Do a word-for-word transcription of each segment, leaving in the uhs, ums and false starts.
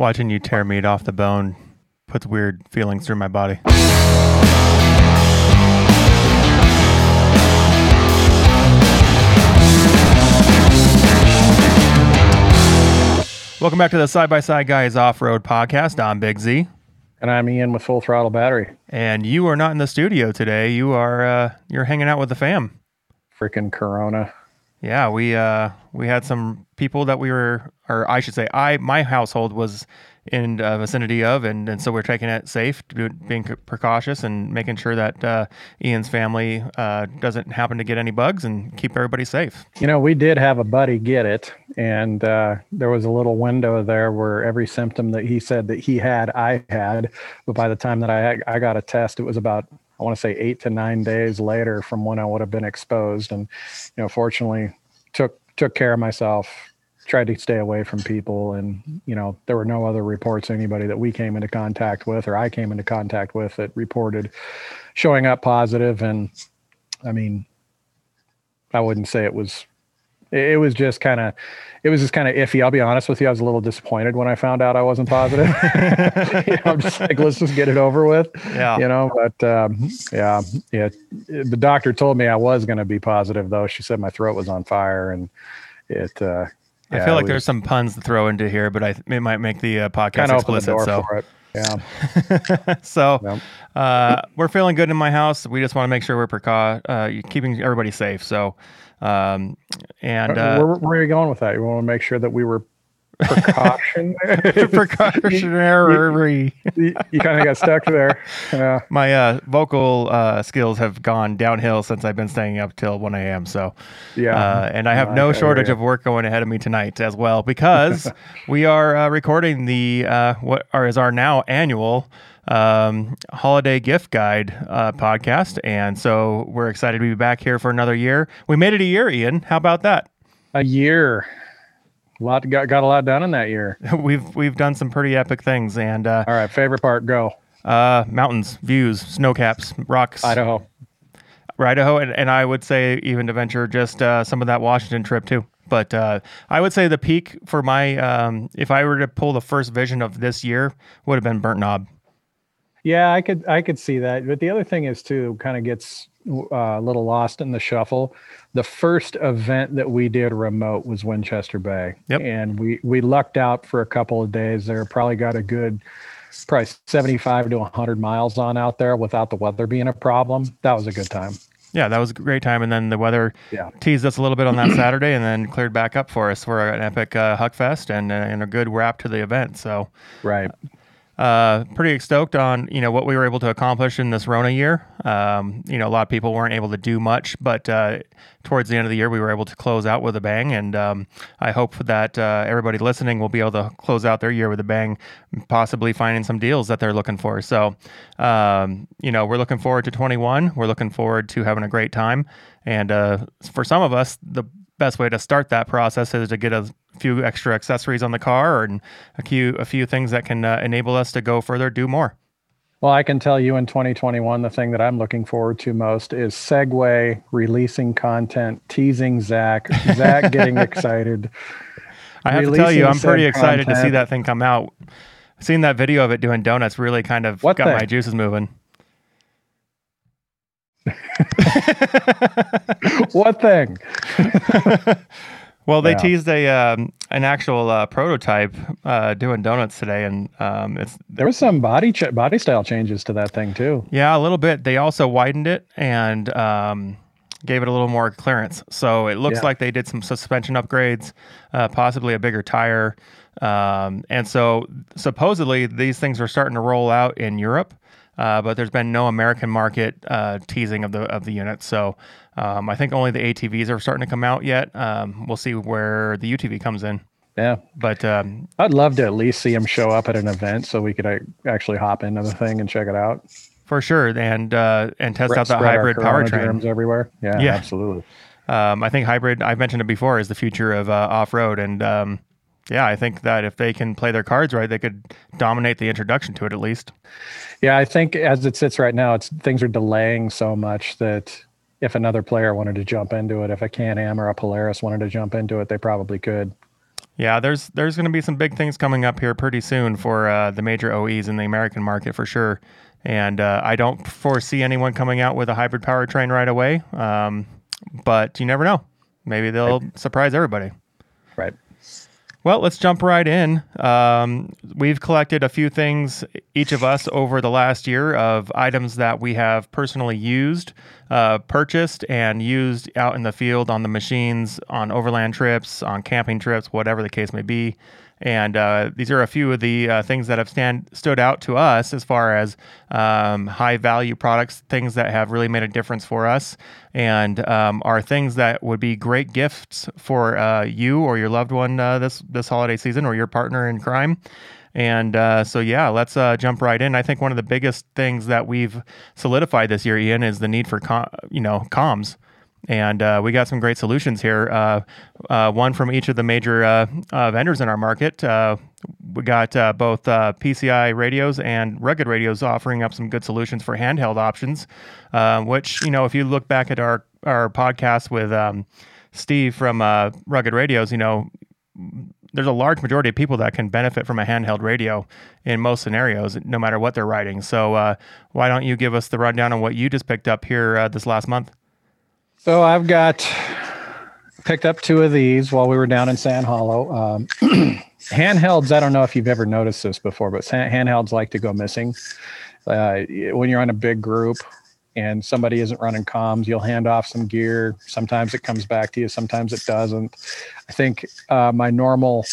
Watching you tear meat off the bone puts weird feelings through my body. Welcome back to the Side by Side Guys Off-Road Podcast. I'm Big Z. And I'm Ian with Full Throttle Battery. And you are not in the studio today. You are, uh, you're hanging out with the fam. Freaking Corona. Yeah, we uh, we had some people that we were, or I should say, I my household was in the vicinity of, and, and so we're taking it safe, being precautious, and making sure that uh, Ian's family uh, doesn't happen to get any bugs and keep everybody safe. You know, we did have a buddy get it, and uh, there was a little window there where every symptom that he said that he had, I had, but by the time that I I got a test, it was about, I want to say eight to nine days later from when I would have been exposed. And, you know, fortunately took, took care of myself, tried to stay away from people. And, you know, there were no other reports, anybody that we came into contact with, or I came into contact with, that reported showing up positive. And I mean, I wouldn't say it was, it was just kind of, it was just kind of iffy. I'll be honest with you. I was a little disappointed when I found out I wasn't positive. You know, I'm just like, let's just get it over with. Yeah. You know, but um, yeah, yeah. The doctor told me I was going to be positive, though. She said my throat was on fire, and it. Uh, yeah, I feel like was, there's some puns to throw into here, but I it might make the uh, podcast explicit. So. Yeah. so yep. uh, we're feeling good in my house. We just want to make sure we're precau- uh, keeping everybody safe. So. Um, and, uh, where, where are you going with that? You want to make sure that we were precaution, precautionary. you, you, you kind of got stuck there. Yeah. My, uh, vocal, uh, skills have gone downhill since I've been staying up till one a.m. So, yeah. Uh, and I have uh, no I shortage of work going ahead of me tonight as well, because we are uh, recording the, uh, what are, is our now annual, um, holiday gift guide, uh, podcast. And so we're excited to be back here for another year. We made it a year, Ian. How about that? A year. A lot got, got a lot done in that year. we've, we've done some pretty epic things. And, uh, all right. Favorite part, go, uh, mountains, views, snow caps, rocks, Idaho, Idaho. And, and I would say even to venture just, uh, some of that Washington trip too. But uh, I would say the peak for my, um, if I were to pull the first vision of this year, would have been Burnt Knob. Yeah, I could I could see that. But the other thing is, too, kind of gets uh, a little lost in the shuffle. The first event that we did remote was Winchester Bay. Yep. And we, we lucked out for a couple of days there. Probably got a good, probably seventy-five to one hundred miles on out there without the weather being a problem. That was a good time. Yeah, that was a great time. And then the weather yeah. teased us a little bit on that Saturday and then cleared back up for us for an epic uh, Huck Fest and, and a good wrap to the event. So right. Uh, pretty stoked on, you know, what we were able to accomplish in this Rona year. Um, you know, a lot of people weren't able to do much, but uh, towards the end of the year, we were able to close out with a bang. And um, I hope that uh, everybody listening will be able to close out their year with a bang, possibly finding some deals that they're looking for. So, um, you know, we're looking forward to twenty-one. We're looking forward to having a great time. And uh, for some of us, the best way to start that process is to get a few extra accessories on the car and a few a few things that can uh, enable us to go further, do more. Well, I can tell you in twenty twenty-one, the thing that I'm looking forward to most is Segway releasing content, teasing Zach, Zach getting excited. I have to tell you, I'm pretty excited content. to see that thing come out. Seeing that video of it doing donuts really kind of what got thing? my juices moving. What thing? Well, they yeah. teased a um, an actual uh, prototype uh, doing donuts today, and um, it's there was some body ch- body style changes to that thing too. Yeah, a little bit. They also widened it and um, gave it a little more clearance, so it looks yeah. like they did some suspension upgrades, uh, possibly a bigger tire, um, and so supposedly these things are starting to roll out in Europe. Uh, but there's been no American market uh, teasing of the of the unit, so um, I think only the A T Vs are starting to come out yet. Um, we'll see where the U T V comes in. Yeah, but um, I'd love to at least see them show up at an event so we could uh, actually hop into the thing and check it out for sure, and uh, and test out the hybrid powertrain everywhere. Yeah, yeah. Absolutely. Um, I think hybrid. I've mentioned it before is the future of uh, off road, and um, yeah, I think that if they can play their cards right, they could dominate the introduction to it at least. Yeah, I think as it sits right now, it's things are delaying so much that if another player wanted to jump into it, if a Can-Am or a Polaris wanted to jump into it, they probably could. Yeah, there's there's going to be some big things coming up here pretty soon for uh, the major O Es in the American market for sure. And uh, I don't foresee anyone coming out with a hybrid powertrain right away, um, but you never know. Maybe they'll right. surprise everybody. Right. Well, let's jump right in. Um, we've collected a few things, each of us, over the last year of items that we have personally used, uh, purchased, and used out in the field on the machines, on overland trips, on camping trips, whatever the case may be. And uh, these are a few of the uh, things that have stand, stood out to us as far as um, high-value products, things that have really made a difference for us, and um, are things that would be great gifts for uh, you or your loved one uh, this, this holiday season, or your partner in crime. And uh, so, yeah, let's uh, jump right in. I think one of the biggest things that we've solidified this year, Ian, is the need for com- you know comms. And uh, we got some great solutions here. Uh, uh, one from each of the major uh, uh, vendors in our market. Uh, we got uh, both uh, P C I radios and Rugged Radios offering up some good solutions for handheld options. Uh, which, you know, if you look back at our our podcast with um, Steve from uh, Rugged Radios, you know, there's a large majority of people that can benefit from a handheld radio in most scenarios, no matter what they're riding. So uh, why don't you give us the rundown on what you just picked up here uh, this last month? So I've got picked up two of these while we were down in Sand Hollow. Um, handhelds, I don't know if you've ever noticed this before, but handhelds like to go missing. Uh, when you're on a big group and somebody isn't running comms, you'll hand off some gear. Sometimes it comes back to you. Sometimes it doesn't. I think uh, my normal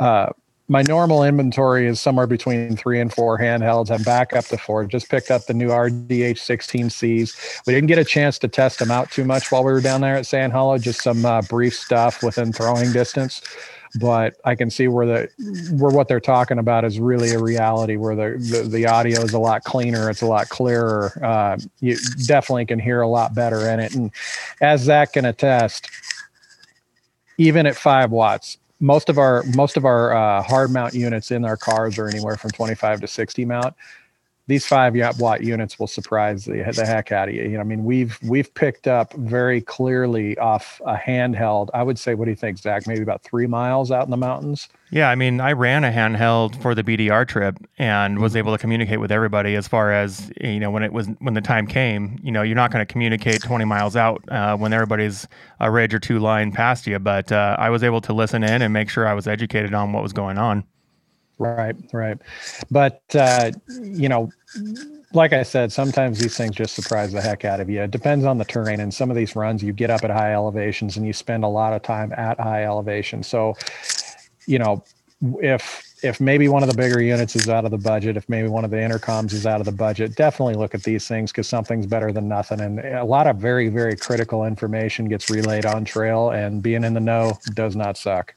uh, my normal inventory is somewhere between three and four handhelds. I'm back up to four. Just picked up the new R D H sixteen C's. We didn't get a chance to test them out too much while we were down there at Sand Hollow, just some uh, brief stuff within throwing distance. But I can see where the where what they're talking about is really a reality, where the the, the audio is a lot cleaner, it's a lot clearer. Uh, you definitely can hear a lot better in it. And as Zach can attest, even at five watts, Most of our most of our uh, hard mount units in our cars are anywhere from twenty-five to sixty mount. These five watt units will surprise the, the heck out of you. You know, I mean, we've we've picked up very clearly off a handheld. I would say, what do you think, Zach? Maybe about three miles out in the mountains. Yeah, I mean, I ran a handheld for the B D R trip and was able to communicate with everybody. As far as, you know, when it was when the time came, you know, you're not going to communicate twenty miles out uh, when everybody's a ridge or two line past you. But uh, I was able to listen in and make sure I was educated on what was going on. Right, right. But, uh, you know, like I said, sometimes these things just surprise the heck out of you. It depends on the terrain. And some of these runs, you get up at high elevations and you spend a lot of time at high elevation. So, you know, if if maybe one of the bigger units is out of the budget, if maybe one of the intercoms is out of the budget, definitely look at these things, because something's better than nothing. And a lot of very, very critical information gets relayed on trail, and being in the know does not suck.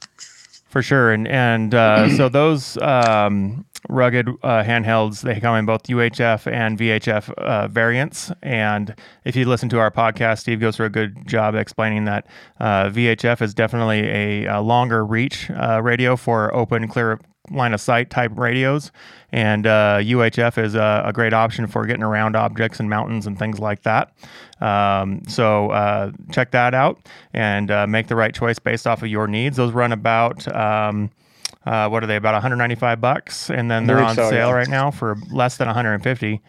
For sure. And and uh, so those um, rugged uh, handhelds, they come in both U H F and V H F uh, variants. And if you listen to our podcast, Steve goes through a good job explaining that uh, V H F is definitely a, a longer reach uh, radio for open, clear line of sight type radios. And uh, U H F is a, a great option for getting around objects and mountains and things like that. Um, so uh, check that out and uh, make the right choice based off of your needs. Those run about, um, uh, what are they, about one hundred ninety-five bucks, and then they're on so, sale yeah. right now for less than one hundred fifty.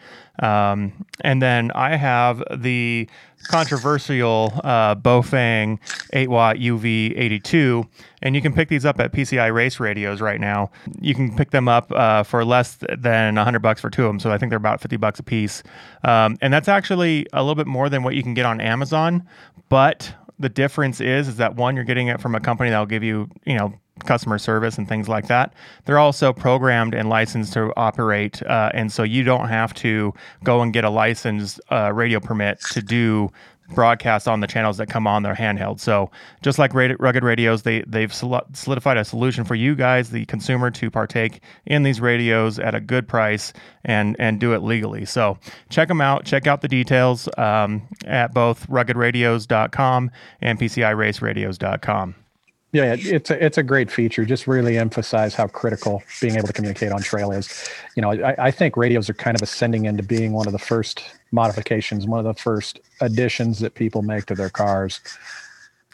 Um, and then I have the controversial uh, Bofang eight watt U V eighty-two, and you can pick these up at P C I Race Radios right now. You can pick them up uh, for less than one hundred bucks for two of them, so I think they're about fifty bucks a piece. Um, and that's actually a little bit more than what you can get on Amazon, but the difference is is that, one, you're getting it from a company that'll give you, you know, customer service and things like that. They're also programmed and licensed to operate, uh, and so you don't have to go and get a licensed uh, radio permit to do broadcasts on the channels that come on their handheld. So just like Rugged Radios, they, they've solidified a solution for you guys, the consumer, to partake in these radios at a good price and and do it legally. So check them out. Check out the details um, at both rugged radios dot com and P C I race radios dot com. Yeah, it's a, it's a great feature. Just really emphasize how critical being able to communicate on trail is. You know, I, I think radios are kind of ascending into being one of the first modifications, one of the first additions that people make to their cars.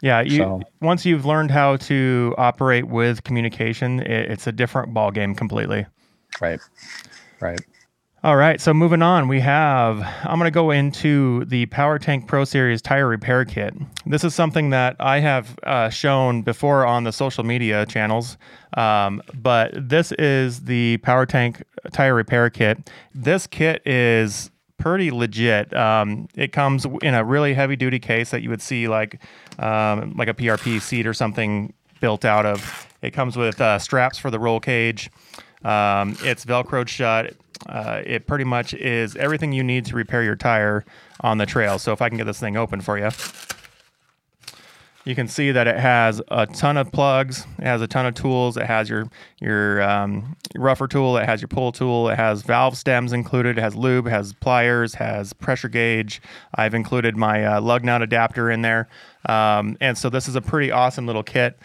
Yeah, you so. Once you've learned how to operate with communication, it, it's a different ball game completely. Right, right. All right, so moving on, we have, I'm going to go into the Power Tank Pro Series Tire Repair Kit. This is something that I have uh, shown before on the social media channels, um, but this is the Power Tank Tire Repair Kit. This kit is pretty legit. Um, it comes in a really heavy-duty case that you would see like, um, like a P R P seat or something built out of. It comes with uh, straps for the roll cage. Um, it's Velcroed shut. Uh, it pretty much is everything you need to repair your tire on the trail. So if I can get this thing open for you, you can see that it has a ton of plugs. It has a ton of tools. It has your, your, um, rougher tool. It has your pull tool. It has valve stems included. It has lube, it has pliers, has pressure gauge. I've included my, uh, lug nut adapter in there. Um, and so this is a pretty awesome little kit.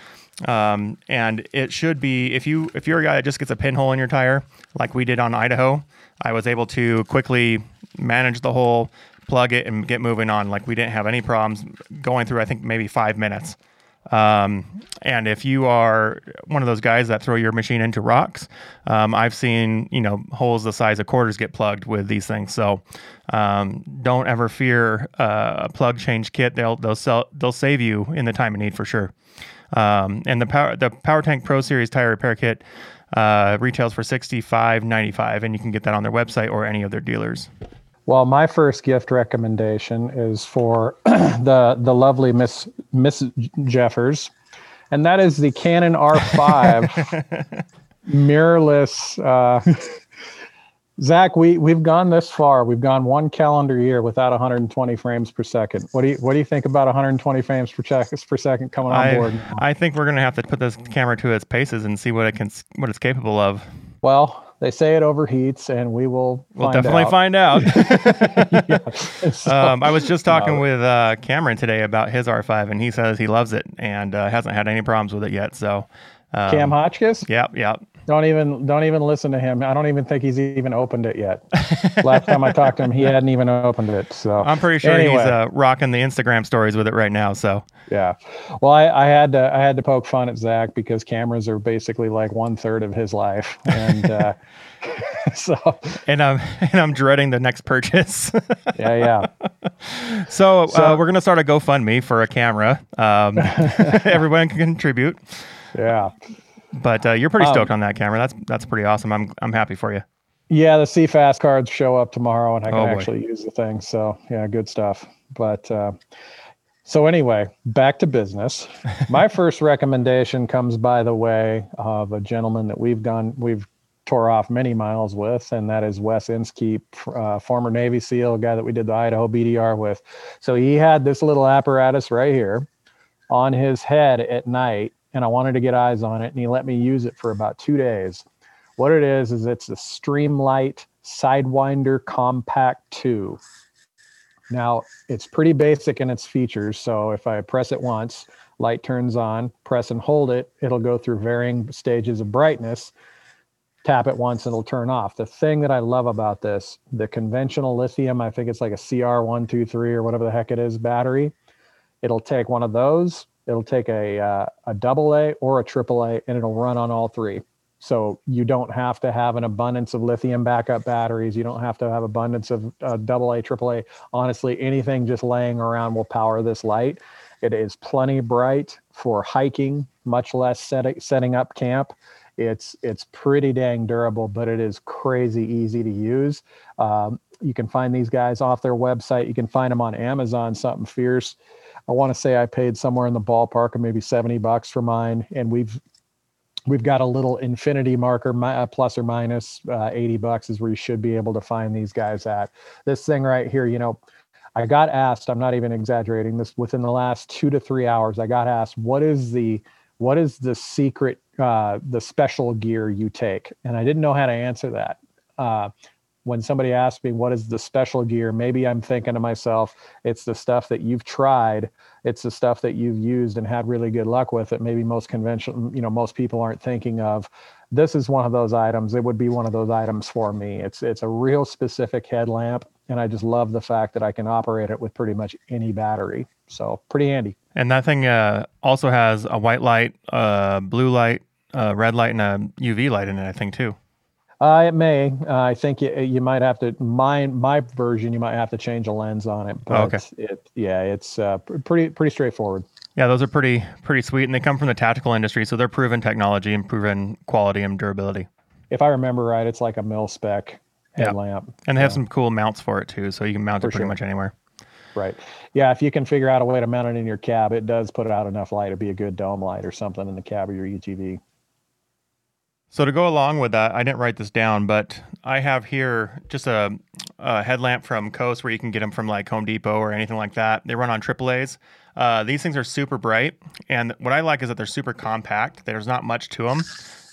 Um, and it should be, if you, if you're a guy that just gets a pinhole in your tire, like we did on Idaho, I was able to quickly manage the hole, plug it, and get moving on. Like, we didn't have any problems going through, I think, maybe five minutes. Um, and if you are one of those guys that throw your machine into rocks, um, I've seen, you know, holes the size of quarters get plugged with these things. So, um, don't ever fear uh, a plug change kit. They'll, they'll sell, they'll save you in the time of need for sure. Um, and the power, the Power Tank Pro Series Tire Repair Kit, uh, retails for sixty-five ninety-five, and you can get that on their website or any of their dealers. Well, my first gift recommendation is for the, the lovely Miss, Miss Jeffers, and that is the Canon R five mirrorless, uh, Zach, we, we've gone this far. We've gone one calendar year without one hundred twenty frames per second. What do you what do you think about one hundred twenty frames per, check, per second coming on I, board? Now? I think we're going to have to put this camera to its paces and see what it can, what it's capable of. Well, they say it overheats, and we will we'll find definitely out. find out. yeah. so, um, I was just talking no. with uh, Cameron today about his R five, and he says he loves it and uh, hasn't had any problems with it yet. So, um, Cam Hotchkiss? Yep, yep. Don't even don't even listen to him. I don't even think he's even opened it yet. Last time I talked to him, he hadn't even opened it. So I'm pretty sure anyway. he's uh, rocking the Instagram stories with it right now. So yeah, well, I, I had to I had to poke fun at Zach because cameras are basically like one third of his life, and uh, so and I'm and I'm dreading the next purchase. yeah, yeah. So, so uh, we're gonna start a GoFundMe for a camera. Um, everyone can contribute. Yeah. But uh, you're pretty stoked um, on that camera. That's that's pretty awesome. I'm I'm happy for you. Yeah, the C FAST cards show up tomorrow, and I can oh actually use the thing. So yeah, good stuff. But uh, so anyway, back to business. My first recommendation comes by the way of a gentleman that we've gone we've tore off many miles with, and that is Wes Inskeep, uh, former Navy SEAL, guy that we did the Idaho B D R with. So he had this little apparatus right here on his head at night. And I wanted to get eyes on it, and he let me use it for about two days. What it is, is it's a Streamlight Sidewinder Compact two. Now, it's pretty basic in its features, so if I press it once, light turns on, press and hold it, it'll go through varying stages of brightness. Tap it once, it'll turn off. The thing that I love about this, the conventional lithium, I think it's like a C R one twenty-three or whatever the heck it is, battery. It'll take one of those. It'll take a uh, a double A or a triple A, and it'll run on all three. So you don't have to have an abundance of lithium backup batteries. You don't have to have abundance of double A, triple A. Honestly, anything just laying around will power this light. It is plenty bright for hiking, much less set, setting up camp. It's it's pretty dang durable, but it is crazy easy to use. Um, you can find these guys off their website. You can find them on Amazon, something fierce. I want to say I paid somewhere in the ballpark of maybe seventy bucks for mine. And we've, we've got a little infinity marker, my, plus or minus uh, eighty bucks is where you should be able to find these guys at. This thing right here, you know, I got asked, I'm not even exaggerating this, within the last two to three hours, I got asked, what is the, what is the secret, uh, the special gear you take? And I didn't know how to answer that. Uh, When somebody asks me, what is the special gear? Maybe I'm thinking to myself, it's the stuff that you've tried. It's the stuff that you've used and had really good luck with that maybe most conventional, you know, most people aren't thinking of. This is one of those items. It would be one of those items for me. It's it's a real specific headlamp. And I just love the fact that I can operate it with pretty much any battery. So pretty handy. And that thing uh, also has a white light, uh, blue light, uh, red light, and a U V light in it, I think, too. Uh, it may. Uh, I think you, you might have to, my, my version, you might have to change a lens on it. But oh, okay. It, yeah, it's uh, pretty pretty straightforward. Yeah, those are pretty pretty sweet, and they come from the tactical industry, so they're proven technology and proven quality and durability. If I remember right, it's like a mil-spec headlamp. Yeah. And they have yeah. some cool mounts for it, too, so you can mount for it pretty sure. much anywhere. Right. Yeah, if you can figure out a way to mount it in your cab, it does put out enough light to be a good dome light or something in the cab of your U T V. So to go along with that, I didn't write this down, but I have here just a, a headlamp from Coast where you can get them from like Home Depot or anything like that. They run on triple A's. Uh, these things are super bright, and what I like is that they're super compact. There's not much to them.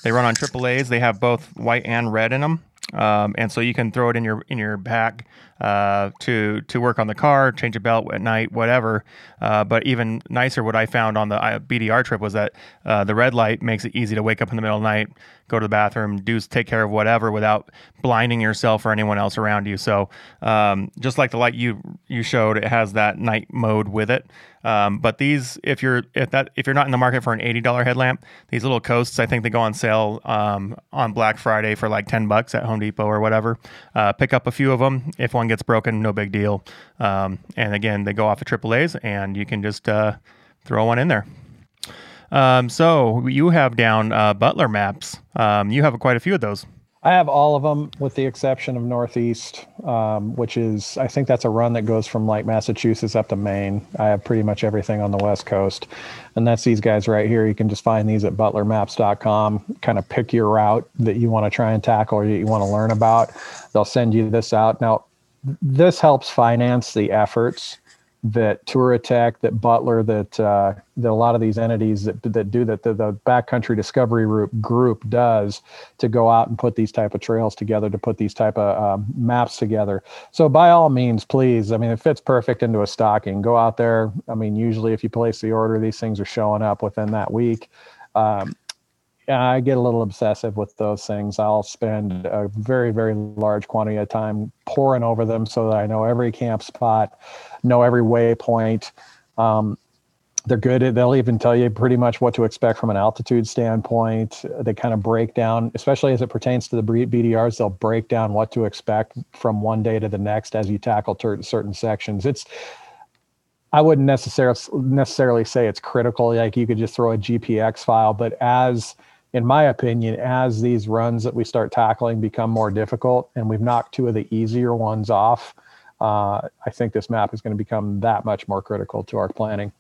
They run on triple A's. They have both white and red in them, um, and so you can throw it in your in your pack uh, to to work on the car, change a belt at night, whatever. Uh, but even nicer, what I found on the B D R trip was that uh, the red light makes it easy to wake up in the middle of the night, go to the bathroom, do take care of whatever without blinding yourself or anyone else around you. So um, just like the light you you showed, it has that night mode with it. Um, but these, if you're if that if you're not in the market for an eighty dollar headlamp, these little Coasts, I think they go on sale um, on Black Friday for like ten bucks at Home Depot or whatever. Uh, pick up a few of them. If one gets broken, no big deal. Um, and again, they go off of triple A's, and you can just uh, throw one in there. Um, so you have down uh, Butler Maps. Um, you have quite a few of those. I have all of them with the exception of Northeast, um, which is, I think that's a run that goes from like Massachusetts up to Maine. I have pretty much everything on the West Coast, and that's these guys right here. You can just find these at butler maps dot com, kind of pick your route that you want to try and tackle or that you want to learn about. They'll send you this out. Now, this helps finance the efforts that Touratech, that Butler, that uh, that a lot of these entities that that do that, the, the Backcountry Discovery Group group does to go out and put these type of trails together, to put these type of uh, maps together. So by all means, please, I mean, it fits perfect into a stocking. Go out there. I mean, usually if you place the order, these things are showing up within that week. Um, I get a little obsessive with those things. I'll spend a very, very large quantity of time poring over them so that I know every camp spot, know every waypoint. Um, they're good. They'll even tell you pretty much what to expect from an altitude standpoint. They kind of break down, especially as it pertains to the B D Rs, they'll break down what to expect from one day to the next as you tackle ter- certain sections. It's I wouldn't necessarily necessarily say it's critical. Like you could just throw a G P X file, but as in my opinion, as these runs that we start tackling become more difficult and we've knocked two of the easier ones off, uh, I think this map is going to become that much more critical to our planning.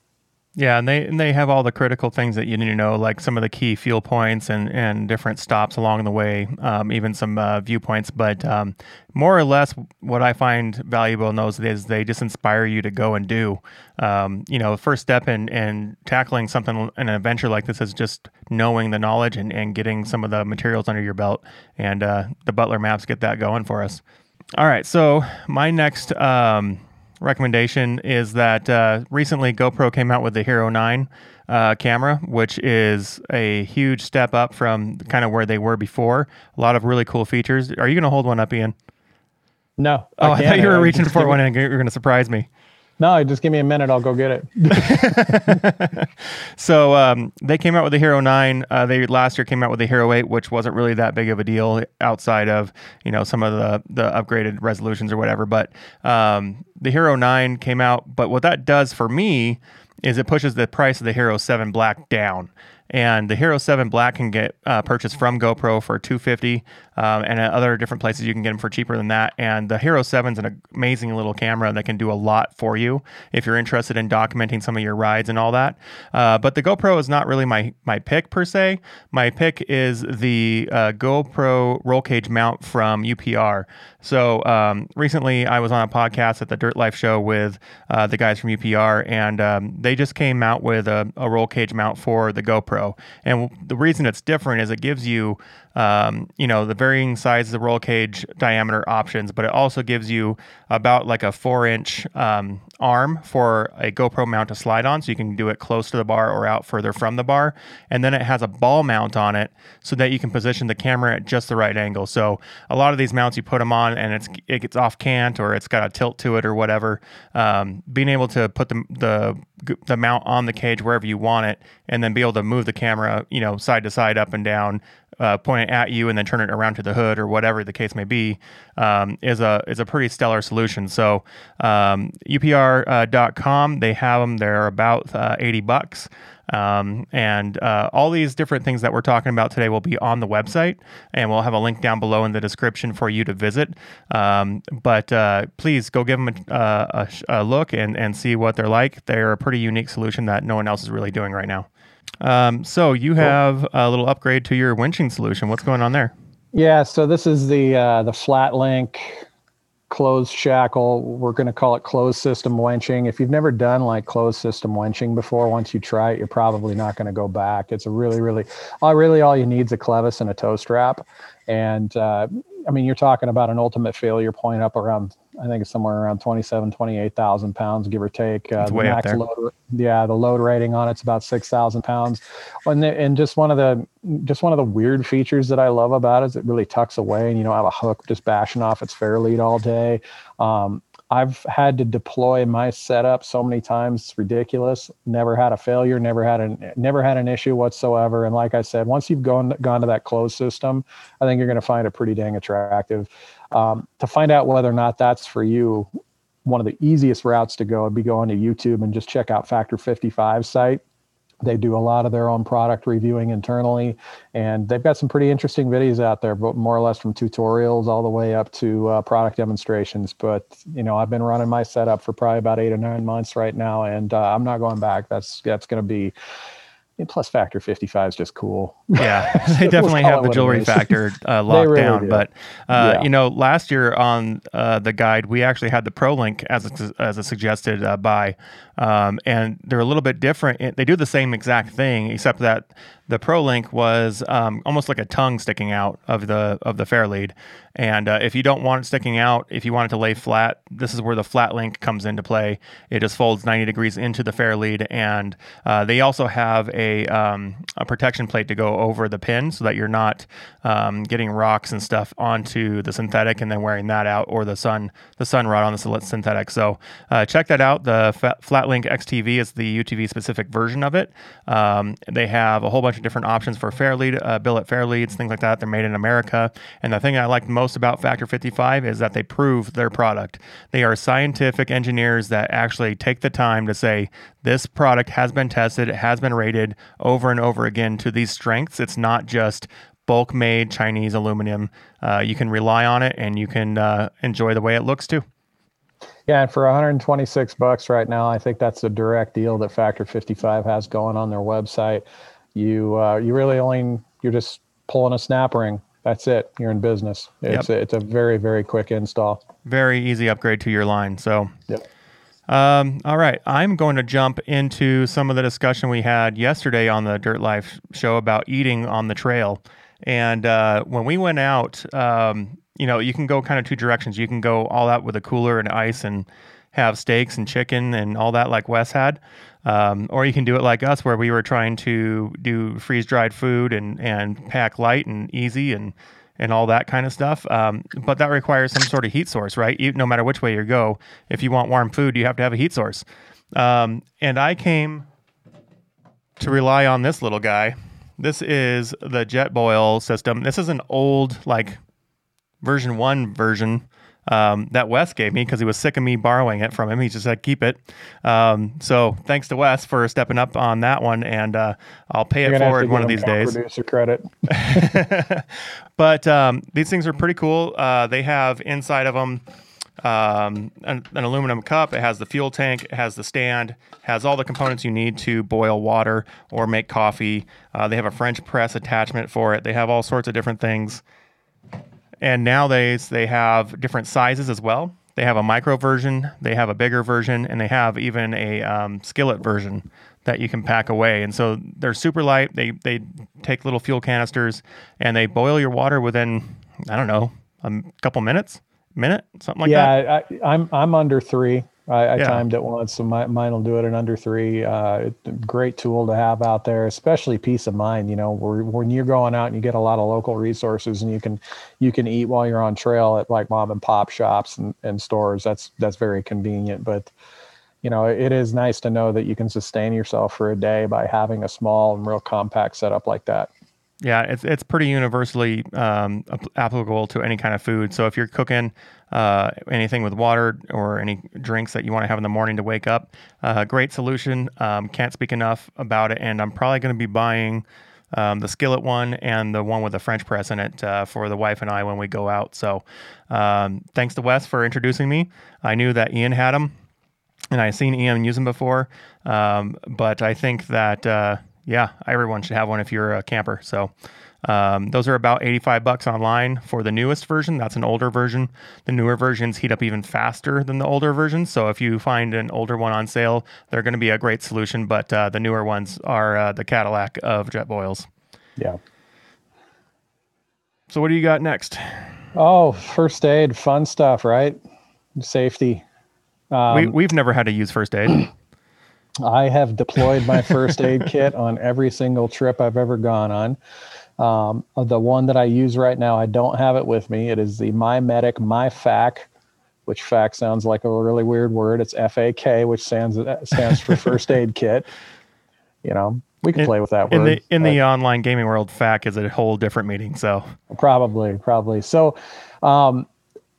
Yeah, and they and they have all the critical things that you need to know, like some of the key fuel points and, and different stops along the way, um, even some uh, viewpoints. But um, more or less, what I find valuable in those is they just inspire you to go and do. Um, you know, the first step in, in tackling something, an adventure like this, is just knowing the knowledge and, and getting some of the materials under your belt. And uh, the Butler Maps get that going for us. All right, so my next... Um, recommendation is that uh, recently GoPro came out with the Hero nine uh, camera, which is a huge step up from kind of where they were before. A lot of really cool features. Are you going to hold one up, Ian? No. Oh, I, I thought you were reaching for one and you were going to surprise me. No, just give me a minute. I'll go get it. So um, they came out with the Hero nine. Uh, they last year came out with the Hero eight, which wasn't really that big of a deal outside of, you know, some of the, the upgraded resolutions or whatever. But um, the Hero nine came out. But what that does for me is it pushes the price of the Hero seven Black down. And the Hero seven Black can get uh, purchased from GoPro for two hundred fifty dollars, um, and at other different places you can get them for cheaper than that. And the Hero seven is an amazing little camera that can do a lot for you if you're interested in documenting some of your rides and all that. Uh, but the GoPro is not really my, my pick per se. My pick is the uh, GoPro roll cage mount from U P R. So um, recently I was on a podcast at the Dirt Life Show with uh, the guys from U P R, and um, they just came out with a, a roll cage mount for the GoPro. And the reason it's different is it gives you um, you know, the varying size of the roll cage diameter options, but it also gives you about like a four inch um, arm for a GoPro mount to slide on. So you can do it close to the bar or out further from the bar. And then it has a ball mount on it so that you can position the camera at just the right angle. So a lot of these mounts, you put them on and it's, it gets off cant or it's got a tilt to it or whatever. Um, being able to put the, the, the mount on the cage wherever you want it, and then be able to move the camera, you know, side to side, up and down, uh, point it at you and then turn it around to the hood or whatever the case may be, um, is a, is a pretty stellar solution. So, um, U P R dot com, uh, they have them. They're about, uh, eighty bucks. Um, and, uh, all these different things that we're talking about today will be on the website, and we'll have a link down below in the description for you to visit. Um, but, uh, please go give them a, a, a look and, and see what they're like. They're a pretty unique solution that no one else is really doing right now. Um, so you have cool. a little upgrade to your winching solution. What's going on there? Yeah. So this is the, uh, the Flat Link closed shackle. We're going to call it closed system winching. If you've never done like closed system winching before, once you try it, you're probably not going to go back. It's a really, really, all really all you need is a clevis and a toe strap. And, uh, I mean, you're talking about an ultimate failure point up around, I think it's somewhere around twenty-seven, twenty-eight thousand pounds, give or take. Uh, way max up there. Load, yeah. The load rating on it's about six thousand pounds. And, the, and just one of the, just one of the weird features that I love about it is it really tucks away and you don't have a hook just bashing off its fairlead all day. Um, I've had to deploy my setup so many times, it's ridiculous. Never had a failure, never had an never had an issue whatsoever. And like I said, once you've gone gone to that closed system, I think you're going to find it pretty dang attractive. Um, to find out whether or not that's for you, one of the easiest routes to go would be going to YouTube and just check out Factor fifty-five site. They do a lot of their own product reviewing internally, and they've got some pretty interesting videos out there, but more or less from tutorials all the way up to uh, product demonstrations. But, you know, I've been running my setup for probably about eight or nine months right now, and uh, I'm not going back. That's that's going to be... And plus, Factor fifty-five is just cool. Yeah, they definitely have the jewelry factor uh, locked really down. Do. But, uh, yeah. you know, last year on uh, the guide, we actually had the ProLink as a, as a suggested uh, buy. Um, and they're a little bit different. They do the same exact thing, except that the ProLink was um, almost like a tongue sticking out of the of the fairlead. And uh, if you don't want it sticking out, if you want it to lay flat, this is where the Flat Link comes into play. It just folds ninety degrees into the fairlead, and uh, they also have a um, a protection plate to go over the pin so that you're not um, getting rocks and stuff onto the synthetic and then wearing that out, or the sun the sun rod on the synthetic. So uh, check that out. The F- Flat Link X T V is the U T V specific version of it. Um, they have a whole bunch of different options for fairlead, uh, billet fairleads, things like that. They're made in America. And the thing I like most about Factor fifty-five is that they prove their product. They are scientific engineers that actually take the time to say, this product has been tested, it has been rated over and over again to these strengths. It's not just bulk made Chinese aluminum. Uh, you can rely on it, and you can uh, enjoy the way it looks too. Yeah, and for one hundred twenty-six bucks right now, I think that's a direct deal that Factor fifty-five has going on their website. You uh, you really only, you're just pulling a snap ring. That's it. You're in business. It's, yep. a, it's a very, very quick install. Very easy upgrade to your line. So, yep. Um, all right. I'm going to jump into some of the discussion we had yesterday on the Dirt Life show about eating on the trail. And uh, when we went out, um, you know, you can go kind of two directions. You can go all out with a cooler and ice and have steaks and chicken and all that like Wes had. Um, or you can do it like us, where we were trying to do freeze-dried food and, and pack light and easy and, and all that kind of stuff. Um, but that requires some sort of heat source, right? You, no matter which way you go, if you want warm food, you have to have a heat source. Um, and I came to rely on this little guy. This is the Jetboil system. This is an old, like, version one version. Um, that Wes gave me because he was sick of me borrowing it from him. He just said, keep it. Um, so thanks to Wes for stepping up on that one, and uh, I'll pay You're it forward one of these days. Producer credit. But um, these things are pretty cool. Uh, they have inside of them um, an, an aluminum cup. It has the fuel tank. It has the stand. Has all the components you need to boil water or make coffee. Uh, they have a French press attachment for it. They have all sorts of different things. And nowadays they have different sizes as well. They have a micro version, they have a bigger version, and they have even a um, skillet version that you can pack away. And so they're super light. They they take little fuel canisters and they boil your water within, I don't know, a couple minutes, minute, something like yeah, that. Yeah, I'm I'm under three. I, I yeah. timed it once, so my, mine will do it in under three. Uh, great tool to have out there, especially peace of mind. You know, where, when you're going out and you get a lot of local resources, and you can you can eat while you're on trail at like mom and pop shops and, and stores. That's that's very convenient. But you know, it is nice to know that you can sustain yourself for a day by having a small and real compact setup like that. Yeah, it's it's pretty universally um, applicable to any kind of food. So if you're cooking uh, anything with water or any drinks that you want to have in the morning to wake up, uh, great solution. Um, can't speak enough about it. And I'm probably going to be buying um, the skillet one and the one with the French press in it uh, for the wife and I when we go out. So um, thanks to Wes for introducing me. I knew that Ian had them, and I've seen Ian use them before. Um, but I think that... Uh, Yeah, everyone should have one if you're a camper. So um, those are about eighty-five bucks online for the newest version. That's an older version. The newer versions heat up even faster than the older versions. So if you find an older one on sale, they're going to be a great solution. But uh, the newer ones are uh, the Cadillac of jet boils. Yeah. So what do you got next? Oh, first aid, fun stuff, right? Safety. Um, we, we've never had to use first aid. I have deployed my first aid kit on every single trip I've ever gone on. Um, the one that I use right now, I don't have it with me. It is the My Medic, My F A C, which F A C sounds like a really weird word. It's F A K, which stands stands for first aid kit. You know, we can in, play with that word. In the, in the uh, online gaming world, F A C is a whole different meaning. So probably, probably. So, um,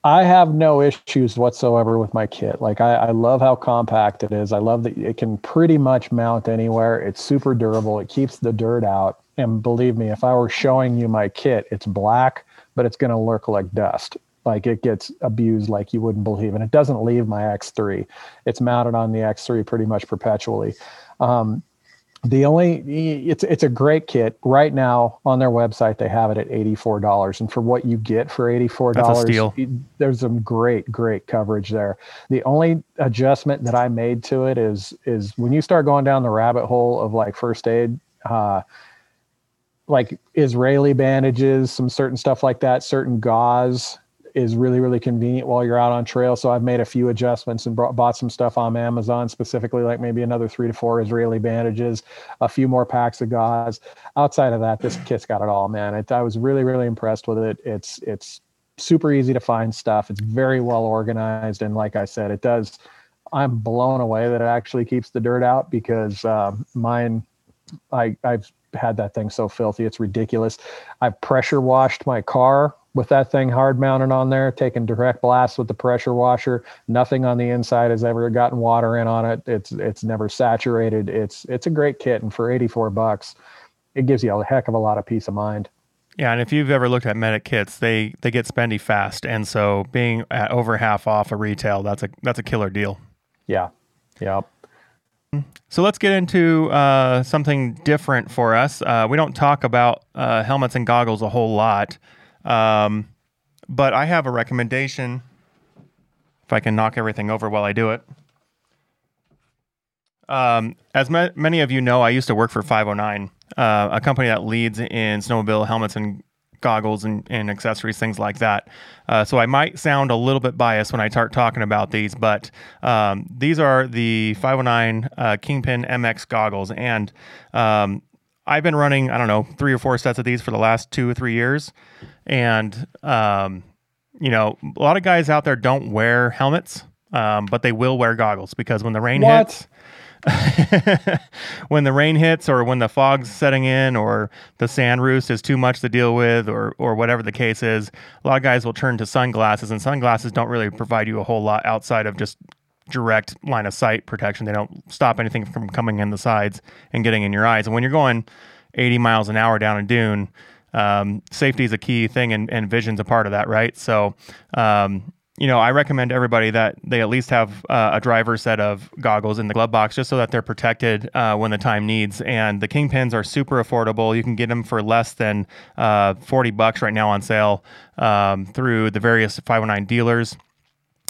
I have no issues whatsoever with my kit. Like I, I love how compact it is. I love that it can pretty much mount anywhere. It's super durable. It keeps the dirt out. And believe me, if I were showing you my kit, it's black, but it's going to look like dust. Like it gets abused like you wouldn't believe. And it doesn't leave my X three. It's mounted on the X three pretty much perpetually. Um, The only, it's it's a great kit. Right now on their website, they have it at eighty-four dollars. And for what you get for eighty-four dollars, that's a steal. There's some great, great coverage there. The only adjustment that I made to it is, is when you start going down the rabbit hole of like first aid, uh, like Israeli bandages, some certain stuff like that, certain gauze is really, really convenient while you're out on trail. So I've made a few adjustments and brought, bought some stuff on Amazon, specifically like maybe another three to four Israeli bandages, a few more packs of gauze. Outside of that, this kit's got it all, man. It, I was really, really impressed with it. It's it's super easy to find stuff. It's very well organized. And like I said, it does, I'm blown away that it actually keeps the dirt out because uh, mine, I, I've had that thing so filthy. It's ridiculous. I pressure washed my car with that thing hard mounted on there, taking direct blasts with the pressure washer. Nothing on the inside has ever gotten water in on it. It's it's never saturated. It's it's a great kit, and for eighty-four bucks, it gives you a heck of a lot of peace of mind. Yeah, and if you've ever looked at medic kits, they they get spendy fast, and so being at over half off of retail, that's a that's a killer deal. Yeah, yeah. So let's get into uh, something different for us. Uh, we don't talk about uh, helmets and goggles a whole lot. Um, but I have a recommendation if I can knock everything over while I do it. Um, as ma- many of you know, I used to work for five oh nine, uh, a company that leads in snowmobile helmets and goggles and, and accessories, things like that. Uh, so I might sound a little bit biased when I start talking about these, but um, these are the five oh nine uh, Kingpin M X goggles. And um, I've been running, I don't know, three or four sets of these for the last two or three years. And, um, you know, a lot of guys out there don't wear helmets, um, but they will wear goggles because when the rain what? hits, when the rain hits or when the fog's setting in or the sand roost is too much to deal with or, or whatever the case is, a lot of guys will turn to sunglasses, and sunglasses don't really provide you a whole lot outside of just direct line of sight protection. They don't stop anything from coming in the sides and getting in your eyes. And when you're going eighty miles an hour down a dune, Um, safety is a key thing, and, and vision's a part of that, right? So, um, you know, I recommend everybody that they at least have uh, a driver set of goggles in the glove box just so that they're protected uh, when the time needs. And the Kingpins are super affordable. You can get them for less than uh, forty bucks right now on sale um, through the various five oh nine dealers.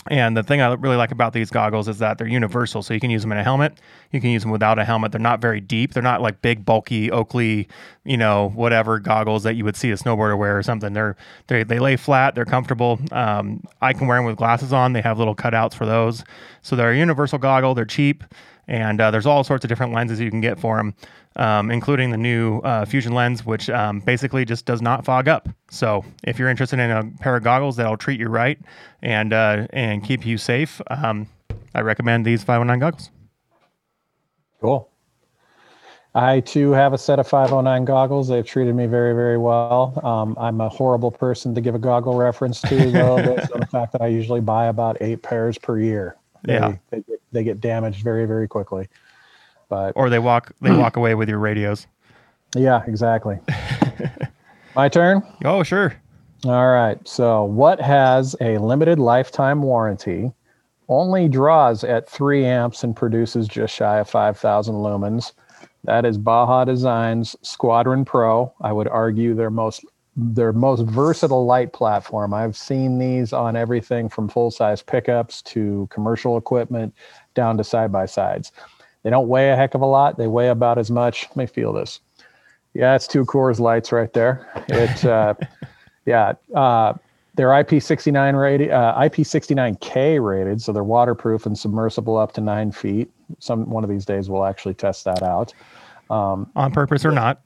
And the thing I really like about these goggles is that they're universal. So you can use them in a helmet. You can use them without a helmet. They're not very deep. They're not like big, bulky, Oakley, you know, whatever goggles that you would see a snowboarder wear or something. They're, they they lay flat. They're comfortable. Um, I can wear them with glasses on. They have little cutouts for those. So they're a universal goggle. They're cheap. And uh, there's all sorts of different lenses you can get for them, um, including the new uh, Fusion lens, which um, basically just does not fog up. So if you're interested in a pair of goggles that'll treat you right and uh, and keep you safe, um, I recommend these five oh nine goggles. Cool. I, too, have a set of five oh nine goggles. They've treated me very, very well. Um, I'm a horrible person to give a goggle reference to, though, based on the fact that I usually buy about eight pairs per year. They, yeah, they get, they get damaged very, very quickly, but or they walk they walk away with your radios. Yeah, exactly. My turn. Oh, sure. All right. So, what has a limited lifetime warranty, only draws at three amps and produces just shy of five thousand lumens? That is Baja Designs Squadron Pro. I would argue their most their most versatile light platform. I've seen these on everything from full-size pickups to commercial equipment down to side-by-sides. They don't weigh a heck of a lot. They weigh about as much. Let me feel this. Yeah, it's two Coors Lights right there. It, uh, yeah, uh, they're I P sixty-nine rated, uh, I P sixty-nine K rated, so they're waterproof and submersible up to nine feet. Some one of these days we'll actually test that out. Um, on purpose or not.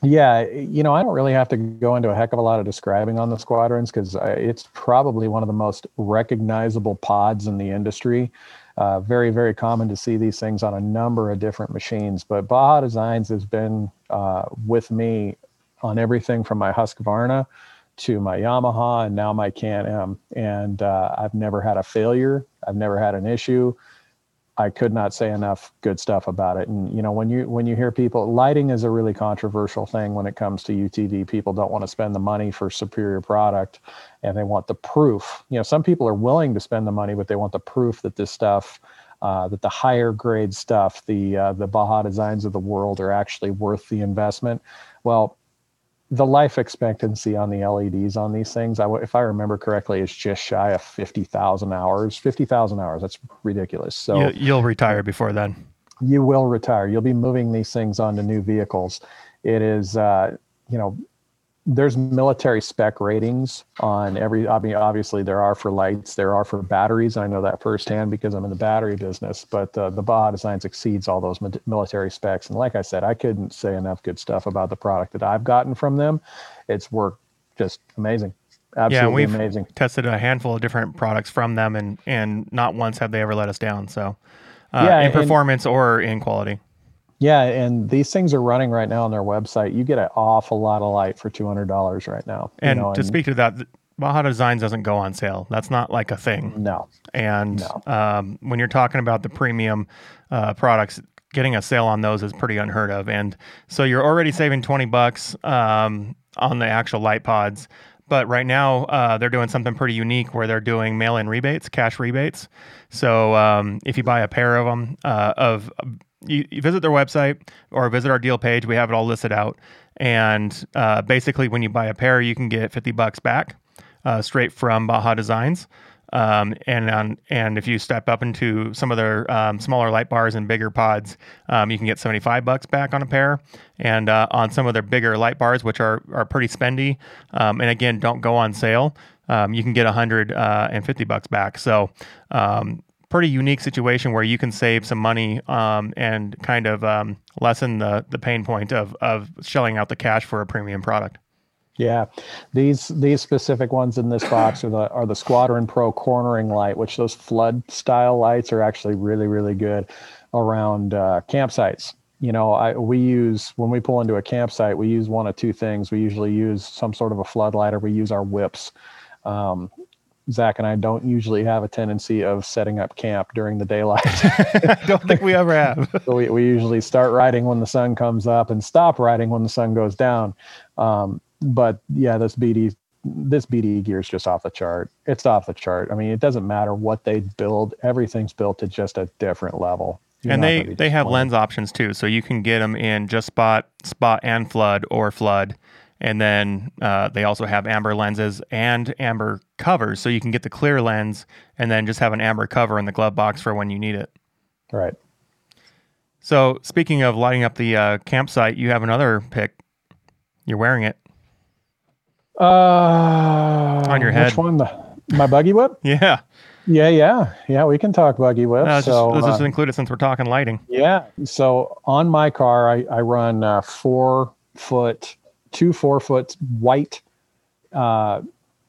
Yeah, you know, I don't really have to go into a heck of a lot of describing on the Squadrons because it's probably one of the most recognizable pods in the industry. Uh, very, very common to see these things on a number of different machines. But Baja Designs has been uh, with me on everything from my Husqvarna to my Yamaha and now my Can-Am. And uh, I've never had a failure. I've never had an issue. I could not say enough good stuff about it. And, you know, when you when you hear people, lighting is a really controversial thing when it comes to U T D. People don't want to spend the money for superior product, and they want the proof. You know, some people are willing to spend the money, but they want the proof that this stuff, uh, that the higher grade stuff, the uh, the Baja Designs of the world are actually worth the investment. Well, the life expectancy on the L E Ds on these things, I w- if I remember correctly, is just shy of fifty thousand hours. fifty thousand hours, that's ridiculous. So you, You'll retire before then. You will retire. You'll be moving these things onto new vehicles. It is, uh, you know, there's military spec ratings on every, I mean, obviously there are for lights, there are for batteries. I know that firsthand because I'm in the battery business, but uh, the Baja Designs exceeds all those military specs. And like I said, I couldn't say enough good stuff about the product that I've gotten from them. It's worked just amazing. Absolutely amazing. Yeah, we've amazing. tested a handful of different products from them and, and not once have they ever let us down. So uh, yeah, in and, performance or in quality. Yeah, and these things are running right now on their website. You get an awful lot of light for two hundred dollars right now. And you know, to and, speak to that, Baja Designs doesn't go on sale. That's not like a thing. No. And no. Um, when you're talking about the premium uh, products, getting a sale on those is pretty unheard of. And so you're already saving twenty bucks um, on the actual light pods. But right now, uh, they're doing something pretty unique where they're doing mail-in rebates, cash rebates. So um, if you buy a pair of them, uh, of you, you visit their website or visit our deal page, we have it all listed out. And uh, basically, when you buy a pair, you can get fifty bucks back uh, straight from Baja Designs. Um, and on, and if you step up into some of their um, smaller light bars and bigger pods, um, you can get seventy-five bucks back on a pair. And uh, on some of their bigger light bars, which are, are pretty spendy, um, and again, don't go on sale, um, you can get one hundred fifty bucks back. So um, pretty unique situation where you can save some money um, and kind of um, lessen the, the pain point of, of shelling out the cash for a premium product. Yeah, these these specific ones in this box are the are the Squadron Pro cornering light, which those flood style lights are actually really, really good around uh, campsites. You know, I we use when we pull into a campsite, we use one of two things. We usually use some sort of a floodlight or we use our whips. Um, Zach and I don't usually have a tendency of setting up camp during the daylight. I don't think we ever have. So we, we usually start riding when the sun comes up and stop riding when the sun goes down. Um, But yeah, this B D this B D gear is just off the chart. It's off the chart. I mean, it doesn't matter what they build. Everything's built to just a different level. You're and they, they have lens options too. So you can get them in just spot, spot and flood or flood. And then uh, they also have amber lenses and amber covers. So you can get the clear lens and then just have an amber cover in the glove box for when you need it. Right. So speaking of lighting up the uh, campsite, you have another pick. You're wearing it. Uh, on your head. Which one? The, my buggy whip? yeah. Yeah, yeah. Yeah, we can talk buggy whips. Uh, so, let's uh, just include it since we're talking lighting. Yeah. So on my car, I, I run uh, four foot... two four foot white uh,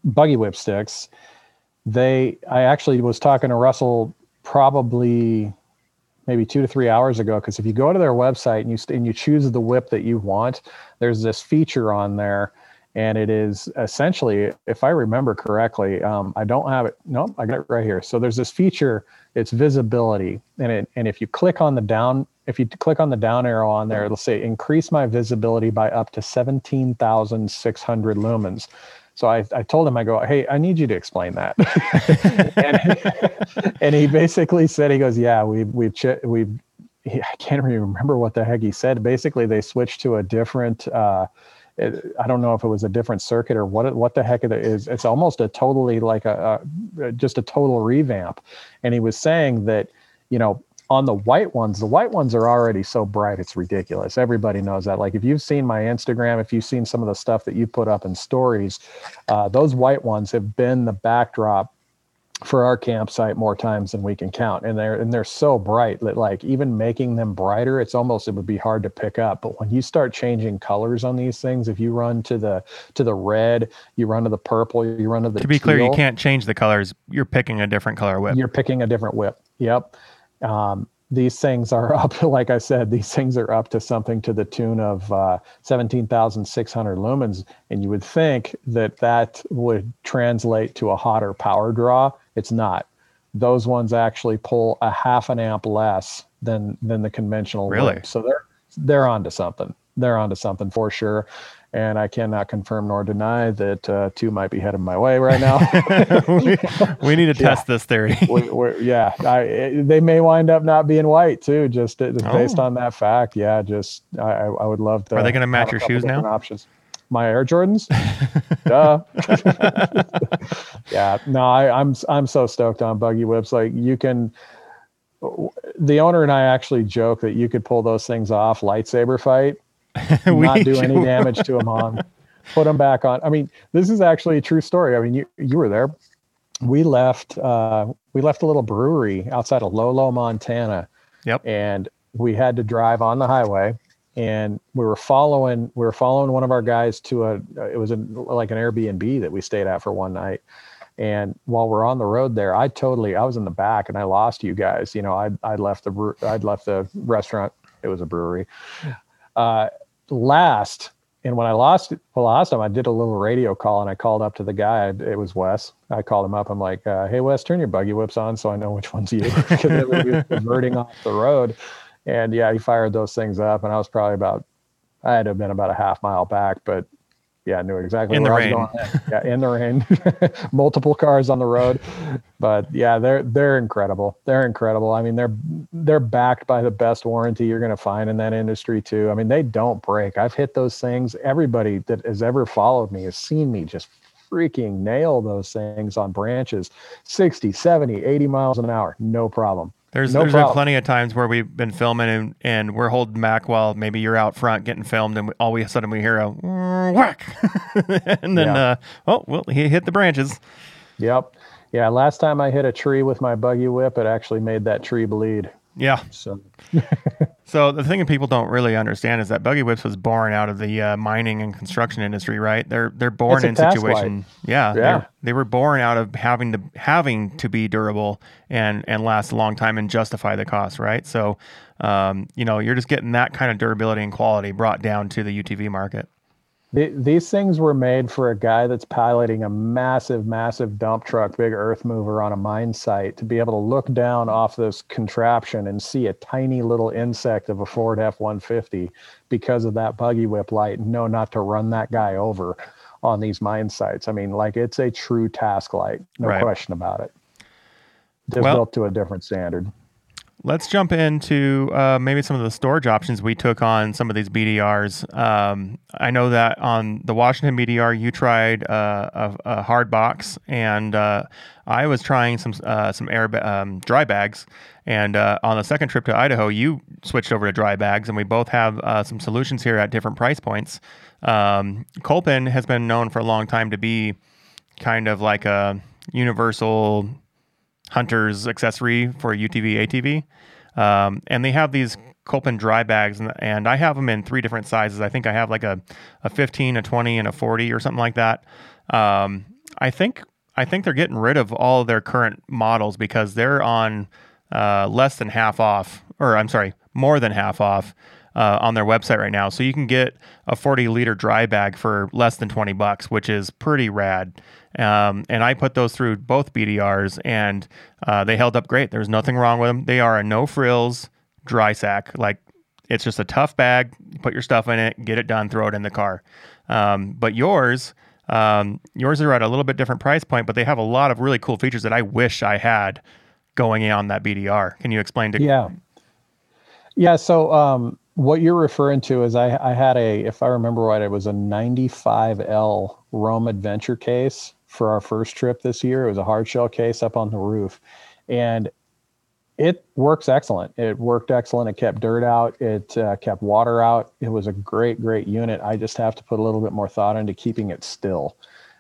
buggy whip sticks. They, I actually was talking to Russell probably maybe two to three hours ago. Cause if you go to their website and you, st- and you choose the whip that you want, there's this feature on there and it is essentially, if I remember correctly, um, I don't have it. Nope. I got it right here. So there's this feature, it's visibility. And it, and if you click on the down, If you click on the down arrow on there, it'll say increase my visibility by up to seventeen thousand six hundred lumens. So I, I told him, I go, hey, I need you to explain that. and, and he basically said, he goes, yeah, we, we, we, I can't even remember what the heck he said. Basically, they switched to a different, uh, it, I don't know if it was a different circuit or what, what the heck it is. It's almost a totally like a, a just a total revamp. And he was saying that, you know, on the white ones, the white ones are already so bright, it's ridiculous. Everybody knows that. Like if you've seen my Instagram, if you've seen some of the stuff that you put up in stories, uh, those white ones have been the backdrop for our campsite more times than we can count. And they're, and they're so bright that like even making them brighter, it's almost, it would be hard to pick up. But when you start changing colors on these things, if you run to the, to the red, you run to the purple, you run to the, to be teal, clear, you can't change the colors. You're picking a different color whip. You're picking a different whip. Yep. Um, these things are up, like I said, these things are up to something to the tune of uh, seventeen thousand six hundred lumens. And you would think that that would translate to a hotter power draw. It's not. Those ones actually pull a half an amp less than than the conventional. Really? Loop. So they're they're onto something. They're onto something for sure. And I cannot confirm nor deny that uh, two might be headed my way right now. we, we need to test yeah. this theory. we, we're, yeah, I, it, they may wind up not being white too, just uh, oh. based on that fact. Yeah, just I, I would love to. Are they going to match your shoes now? Options. My Air Jordans. Duh. yeah. No, I, I'm I'm so stoked on buggy whips. Like you can. The owner and I actually joke that you could pull those things off lightsaber fight. Not do any damage to them on. Put them back on. I mean, this is actually a true story. I mean, you you were there. We left uh, we left a little brewery outside of Lolo, Montana. Yep. And we had to drive on the highway, and we were following we were following one of our guys to a. It was a, like an Airbnb that we stayed at for one night. And while we're on the road there, I totally I was in the back and I lost you guys. You know, I I left the I'd left the restaurant. It was a brewery. Uh, last, and when I lost, well, last time I did a little radio call and I called up to the guy, it was Wes. I called him up. I'm like, uh, hey Wes, turn your buggy whips on. So I know which one's you, because they were diverting off the road. And yeah, he fired those things up and I was probably about, I had to have been about a half mile back, but yeah, I knew exactly in where I was going. yeah, in the rain, multiple cars on the road, but yeah, they're they're incredible. They're incredible. I mean, they're they're backed by the best warranty you're going to find in that industry too. I mean, they don't break. I've hit those things. Everybody that has ever followed me has seen me just freaking nail those things on branches, sixty, seventy, eighty miles an hour, no problem. There's no there's been plenty of times where we've been filming and, and we're holding back while maybe you're out front getting filmed and we, all of a sudden we hear a whack and then, yeah. uh, oh, well, he hit the branches. Yep. Yeah. Last time I hit a tree with my buggy whip, it actually made that tree bleed. Yeah. So, so the thing that people don't really understand is that buggy whips was born out of the uh, mining and construction industry, right? They're they're born in situation. Yeah, yeah. They were born out of having to having to be durable and and last a long time and justify the cost, right? So, um, you know, you're just getting that kind of durability and quality brought down to the U T V market. The, these things were made for a guy that's piloting a massive, massive dump truck, big earth mover on a mine site to be able to look down off this contraption and see a tiny little insect of a Ford F one fifty because of that buggy whip light. No, not to run that guy over on these mine sites. I mean, like it's a true task light. No right. question about it. Just well, built to a different standard. Let's jump into uh, maybe some of the storage options we took on some of these B D Rs. Um, I know that on the Washington B D R, you tried uh, a, a hard box, and uh, I was trying some uh, some air ba- um, dry bags. And uh, on the second trip to Idaho, you switched over to dry bags, and we both have uh, some solutions here at different price points. Um, Culpin has been known for a long time to be kind of like a universal hunter's accessory for U T V, A T V. Um, and they have these Culpin dry bags, and, and I have them in three different sizes. I think I have like a, a fifteen, a twenty, and a forty or something like that. Um, I think I think they're getting rid of all of their current models because they're on uh, less than half off, or I'm sorry, more than half off uh, on their website right now. So you can get a forty-liter dry bag for less than twenty bucks, which is pretty rad. Um, and I put those through both B D Rs, and uh, they held up great. There's nothing wrong with them. They are a no-frills dry sack. Like, it's just a tough bag. You put your stuff in it, get it done, throw it in the car. Um, but yours, um, yours are at a little bit different price point, but they have a lot of really cool features that I wish I had going in on that B D R. Can you explain to Yeah. Yeah, so um, what you're referring to is I, I had a, if I remember right, it was a ninety-five L Rome Adventure case. For our first trip this year, it was a hard shell case up on the roof, and it works excellent. It worked excellent. It kept dirt out. It uh, kept water out. It was a great, great unit. I just have to put a little bit more thought into keeping it still.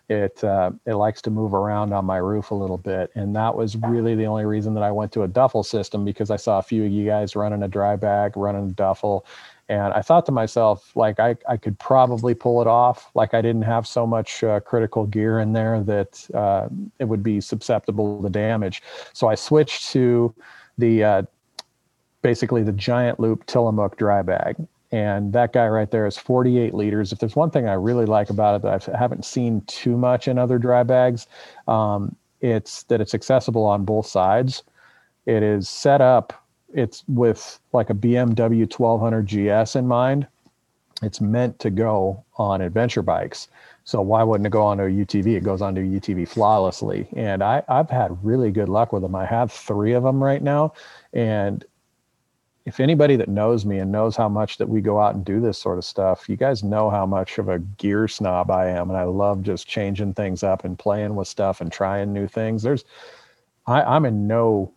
It uh, it likes to move around on my roof a little bit, and that was really the only reason that I went to a duffel system, because I saw a few of you guys running a dry bag, running a duffel, and I thought to myself, like, I, I could probably pull it off. Like, I didn't have so much uh, critical gear in there that uh, it would be susceptible to damage. So I switched to the uh, basically the Giant Loop Tillamook dry bag. And that guy right there is forty-eight liters. If there's one thing I really like about it that I haven't seen too much in other dry bags, um, it's that it's accessible on both sides. It is set up. It's with like a B M W twelve hundred G S in mind. It's meant to go on adventure bikes. So why wouldn't it go onto a U T V? It goes onto a U T V flawlessly. And I, I've had really good luck with them. I have three of them right now. And if anybody that knows me and knows how much that we go out and do this sort of stuff, you guys know how much of a gear snob I am. And I love just changing things up and playing with stuff and trying new things. There's, I, I'm in no...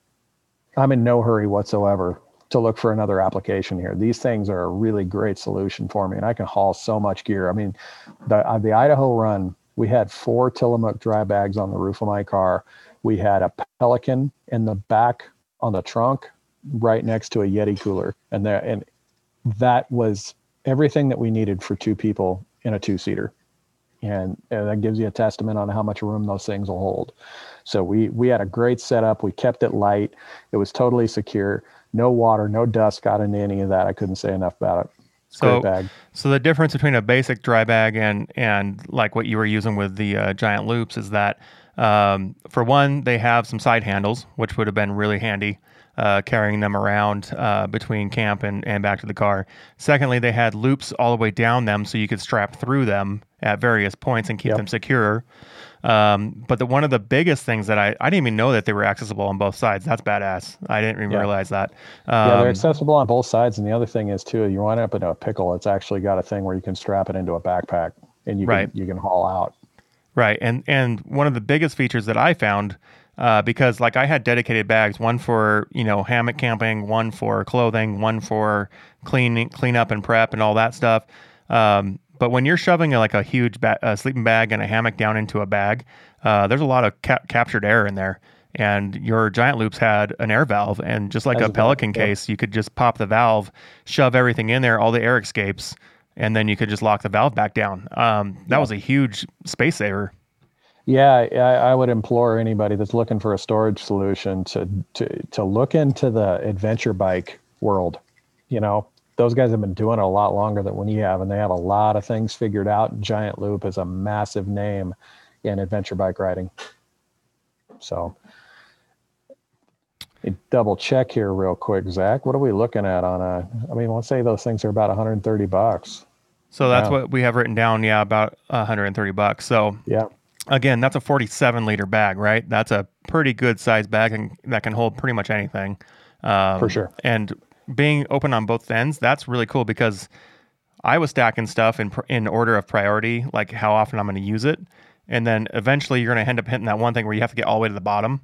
I'm in no hurry whatsoever to look for another application here. These things are a really great solution for me, and I can haul so much gear. I mean, the, uh, the Idaho run, we had four Tillamook dry bags on the roof of my car. We had a Pelican in the back on the trunk right next to a Yeti cooler. And, there, and that was everything that we needed for two people in a two-seater. And, and that gives you a testament on how much room those things will hold. So we we had a great setup. We kept it light. It was totally secure. No water, no dust got into any of that. I couldn't say enough about it. It's so, great bag. So the difference between a basic dry bag and and like what you were using with the uh, Giant Loops is that, um, for one, they have some side handles, which would have been really handy uh, carrying them around uh, between camp and, and back to the car. Secondly, they had loops all the way down them so you could strap through them at various points and keep yep. them secure. Um, but the, one of the biggest things that I, I didn't even know that they were accessible on both sides. That's badass. I didn't even yeah. realize that. Um, yeah, they're accessible on both sides. And the other thing is too, you wind up into a pickle. It's actually got a thing where you can strap it into a backpack and you right. can, you can haul out. Right. And, and one of the biggest features that I found, uh, because like I had dedicated bags, one for, you know, hammock camping, one for clothing, one for clean, clean up and prep and all that stuff. Um, But when you're shoving a, like a huge ba- a sleeping bag and a hammock down into a bag, uh, there's a lot of ca- captured air in there. And your Giant Loops had an air valve. And just like That's a Pelican valve, case, yeah. you could just pop the valve, shove everything in there, all the air escapes, and then you could just lock the valve back down. Um, that yeah. was a huge space saver. Yeah, I, I would implore anybody that's looking for a storage solution to to to look into the adventure bike world, you know. Those guys have been doing it a lot longer than we have, and they have a lot of things figured out. Giant Loop is a massive name in adventure bike riding. So, double check here real quick, Zach. What are we looking at on a? I mean, let's say those things are about one hundred thirty bucks. So that's yeah. what we have written down. Yeah, about one hundred thirty bucks. So yeah, again, that's a forty-seven liter bag, right? That's a pretty good size bag and that can hold pretty much anything. Um, For sure. And being open on both ends, that's really cool because I was stacking stuff in in order of priority, like how often I'm going to use it. And then eventually you're going to end up hitting that one thing where you have to get all the way to the bottom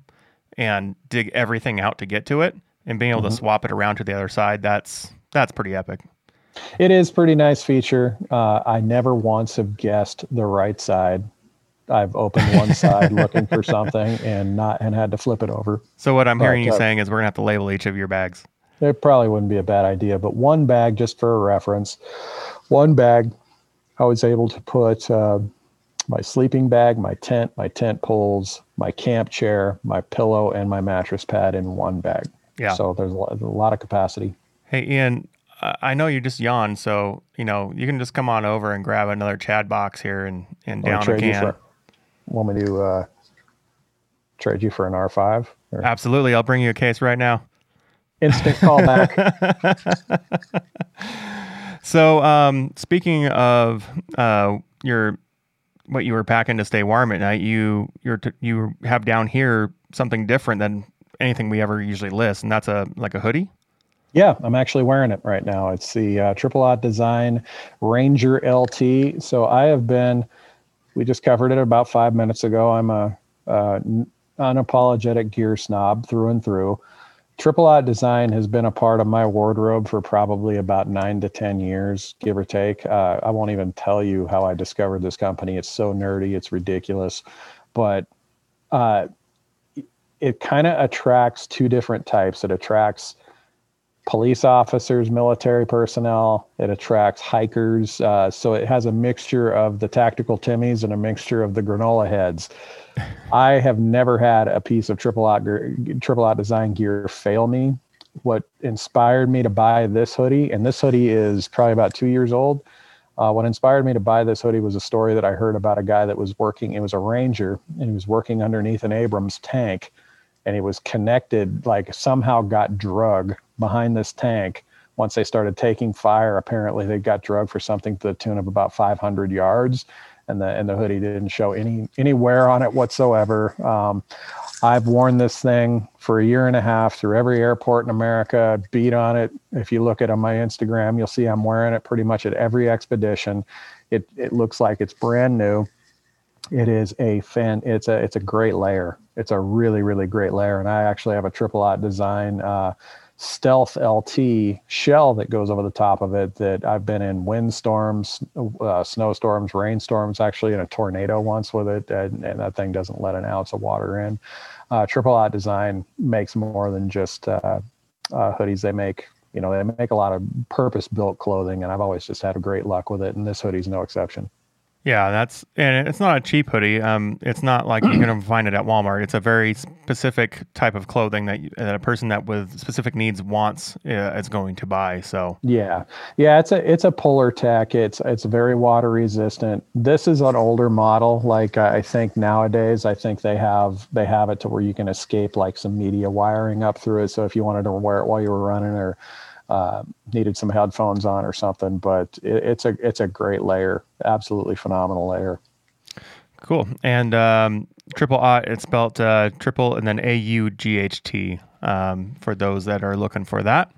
and dig everything out to get to it. And being able mm-hmm. to swap it around to the other side, that's that's pretty epic. It is pretty nice feature. Uh, I never once have guessed the right side. I've opened one side looking for something and not and had to flip it over. So what I'm but, hearing you uh, saying is we're going to have to label each of your bags. It probably wouldn't be a bad idea, but one bag, just for a reference, one bag, I was able to put uh, my sleeping bag, my tent, my tent poles, my camp chair, my pillow, and my mattress pad in one bag. Yeah. So there's a lot, a lot of capacity. Hey, Ian, I know you just yawned, so, you know, you can just come on over and grab another Chad box here and, and down a can. For, want me to uh, trade you for an R five? Or? Absolutely. I'll bring you a case right now. Instant callback. So, um, speaking of uh, your what you were packing to stay warm at night, you you're t- you have down here something different than anything we ever usually list, and that's a like a hoodie. Yeah, I'm actually wearing it right now. It's the uh, Triple Ought Design Ranger L T. So I have been. We just covered it about five minutes ago. I'm a uh, unapologetic gear snob through and through. Triple Ought Design has been a part of my wardrobe for probably about nine to ten years, give or take. Uh, I won't even tell you how I discovered this company. It's so nerdy, it's ridiculous, but uh, it kind of attracts two different types. It attracts police officers, military personnel. It attracts hikers. Uh, so it has a mixture of the tactical Timmies and a mixture of the granola heads. I have never had a piece of Triple Ought, Triple Ought Design gear fail me. What inspired me to buy this hoodie, and this hoodie is probably about two years old. Uh, what inspired me to buy this hoodie was a story that I heard about a guy that was working. It was a Ranger, and he was working underneath an Abrams tank. And he was connected, like somehow got drug behind this tank. Once they started taking fire, apparently they got drug for something to the tune of about five hundred yards. And the and the hoodie didn't show any any wear on it whatsoever. Um, I've worn this thing for a year and a half through every airport in America, beat on it. If you look at it on my Instagram, you'll see I'm wearing it pretty much at every expedition. It it looks like it's brand new. It is a fan. It's a it's a great layer. It's a really, really great layer. And I actually have a Triple Ought Design uh, Stealth L T shell that goes over the top of it that I've been in windstorms, uh, snowstorms, rainstorms, actually in a tornado once with it. And, and that thing doesn't let an ounce of water in. Uh, Triple Ought Design makes more than just uh, uh, hoodies. They make, you know, they make a lot of purpose-built clothing. And I've always just had great luck with it. And this hoodie's no exception. Yeah, that's and it's not a cheap hoodie. Um, it's not like you're gonna find it at Walmart. It's a very specific type of clothing that, you, that a person that with specific needs wants uh, is going to buy. So yeah, yeah, it's a it's a polar tech. It's it's very water resistant. This is an older model. Like I think nowadays, I think they have they have it to where you can escape like some media wiring up through it. So if you wanted to wear it while you were running or Uh, needed some headphones on or something, but it, it's a it's a great layer, absolutely phenomenal layer. Cool. And um, Triple Ought, it's spelled uh, triple and then A U G H T um, for those that are looking for that.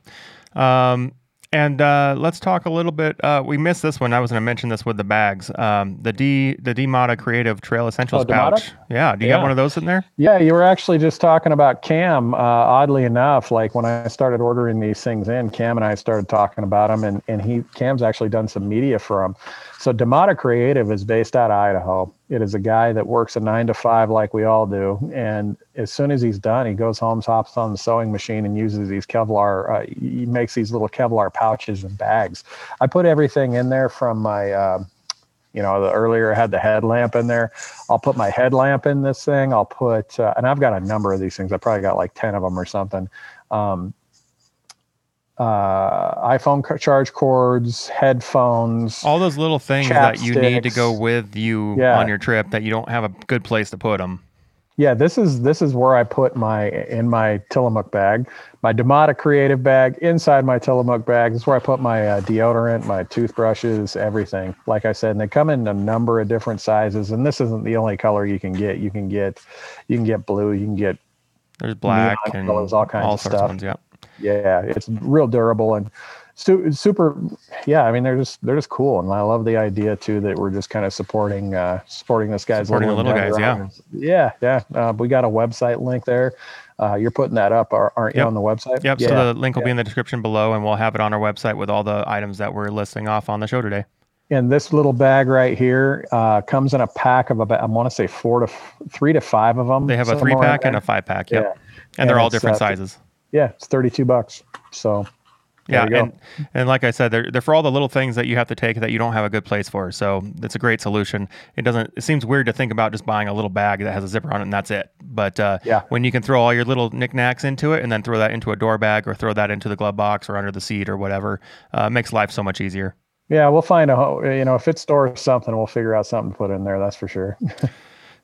Um, and uh, let's talk a little bit. Uh, we missed this one. I was going to mention this with the bags. Um, the D the Demata Creative Trail Essentials oh, pouch. Yeah. Do you yeah. got one of those in there? Yeah. You were actually just talking about Cam. Uh, oddly enough, like when I started ordering these things in, Cam and I started talking about them, and and he Cam's actually done some media for them. So Demata Creative is based out of Idaho. It is a guy that works a nine to five like we all do, and as soon as he's done, he goes home, hops on the sewing machine, and uses these Kevlar. Uh, he makes these little Kevlar pouches and bags. I put everything in there from my, uh, you know, the earlier I had the headlamp in there. I'll put my headlamp in this thing. I'll put, uh, and I've got a number of these things. I probably got like ten of them or something. Um, Uh, iPhone charge cords, headphones, all those little things that you need to go with you yeah. on your trip that you don't have a good place to put them. Yeah, this is this is where I put my in my Tillamook bag, my Demata Creative bag inside my Tillamook bag. This is where I put my uh, deodorant, my toothbrushes, everything. Like I said, and they come in a number of different sizes. And this isn't the only color you can get. You can get you can get blue. You can get there's black and colors, all kinds all of sorts stuff. Of ones, yeah. yeah, it's real durable and su- super. Yeah, I mean they're just they're just cool, and I love the idea too that we're just kind of supporting uh, supporting this guy's supporting little, the little guys. Around. Yeah, yeah, yeah. Uh, we got a website link there. Uh, you're putting that up, aren't you, yep. on the website? Yep. Yeah. So the link will yeah. be in the description below, and we'll have it on our website with all the items that we're listing off on the show today. And this little bag right here uh, comes in a pack of about, I want to say four to f- three to five of them. They have a three pack and a five pack. Yep. Yeah. And, and they're all different uh, sizes. Yeah. It's thirty-two bucks. So yeah. And, and like I said, they're, they're for all the little things that you have to take that you don't have a good place for. So it's a great solution. It doesn't, it seems weird to think about just buying a little bag that has a zipper on it and that's it. But uh, yeah. when you can throw all your little knickknacks into it and then throw that into a door bag or throw that into the glove box or under the seat or whatever, uh, it makes life so much easier. Yeah, we'll find a, you know, if it stores something, we'll figure out something to put in there. That's for sure.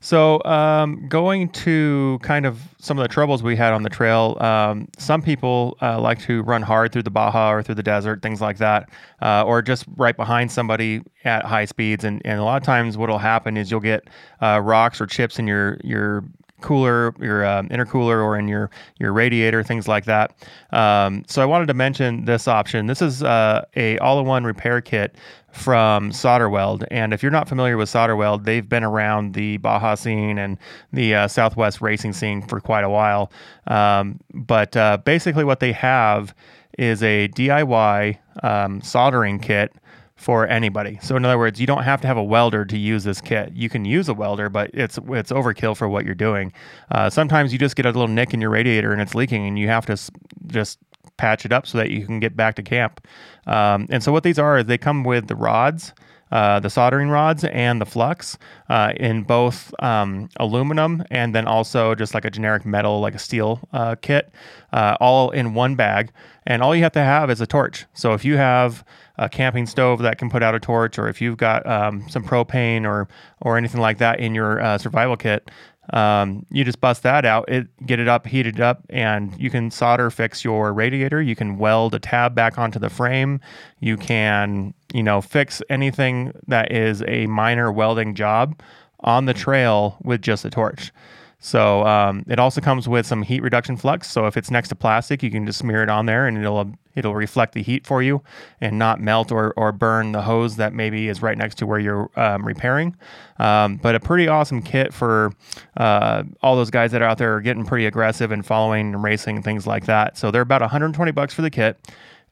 So um, going to kind of some of the troubles we had on the trail, um, some people uh, like to run hard through the Baja or through the desert, things like that, uh, or just right behind somebody at high speeds. And, and a lot of times what will happen is you'll get uh, rocks or chips in your your cooler, your um, intercooler, or in your your radiator, things like that. Um, so I wanted to mention this option. This is uh, a all-in-one repair kit from Solderweld, and if you're not familiar with Solderweld, they've been around the Baja scene and the uh, Southwest racing scene for quite a while. Um, but uh, basically, what they have is a D I Y um, soldering kit for anybody. So in other words, you don't have to have a welder to use this kit. You can use a welder, but it's it's overkill for what you're doing. Uh, sometimes you just get a little nick in your radiator and it's leaking and you have to s- just patch it up so that you can get back to camp. Um, and so what these are is they come with the rods, uh, the soldering rods and the flux uh, in both um, aluminum and then also just like a generic metal, like a steel uh, kit, uh, all in one bag. And all you have to have is a torch. So if you have a camping stove that can put out a torch, or if you've got um, some propane or or anything like that in your uh, survival kit, um, you just bust that out, it get it up, heat it up, and you can solder fix your radiator. You can weld a tab back onto the frame. You can, you know, fix anything that is a minor welding job on the trail with just a torch. So um, it also comes with some heat reduction flux. So if it's next to plastic, you can just smear it on there and it'll it'll reflect the heat for you and not melt or, or burn the hose that maybe is right next to where you're um, repairing. Um, but a pretty awesome kit for uh, all those guys that are out there are getting pretty aggressive and following and racing and things like that. So they're about one hundred twenty bucks for the kit.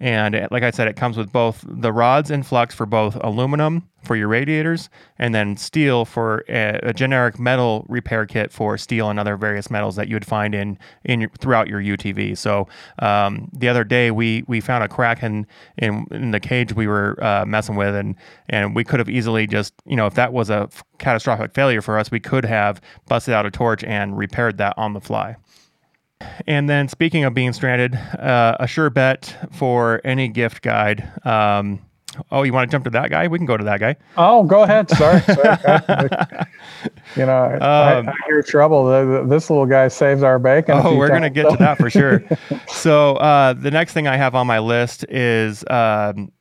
And it, like I said, it comes with both the rods and flux for both aluminum for your radiators and then steel for a, a generic metal repair kit for steel and other various metals that you would find in, in your, throughout your U T V. So um, the other day we, we found a crack in, in, in the cage we were uh, messing with, and, and we could have easily just, you know, if that was a f- catastrophic failure for us, we could have busted out a torch and repaired that on the fly. And then speaking of being stranded, uh, a sure bet for any gift guide. Um, oh, you want to jump to that guy? We can go to that guy. Oh, go ahead. Sorry. Sorry. I, you know, um, I, I hear trouble. This little guy saves our bacon. Oh, we're going to get to that for sure. So uh, the next thing I have on my list is um,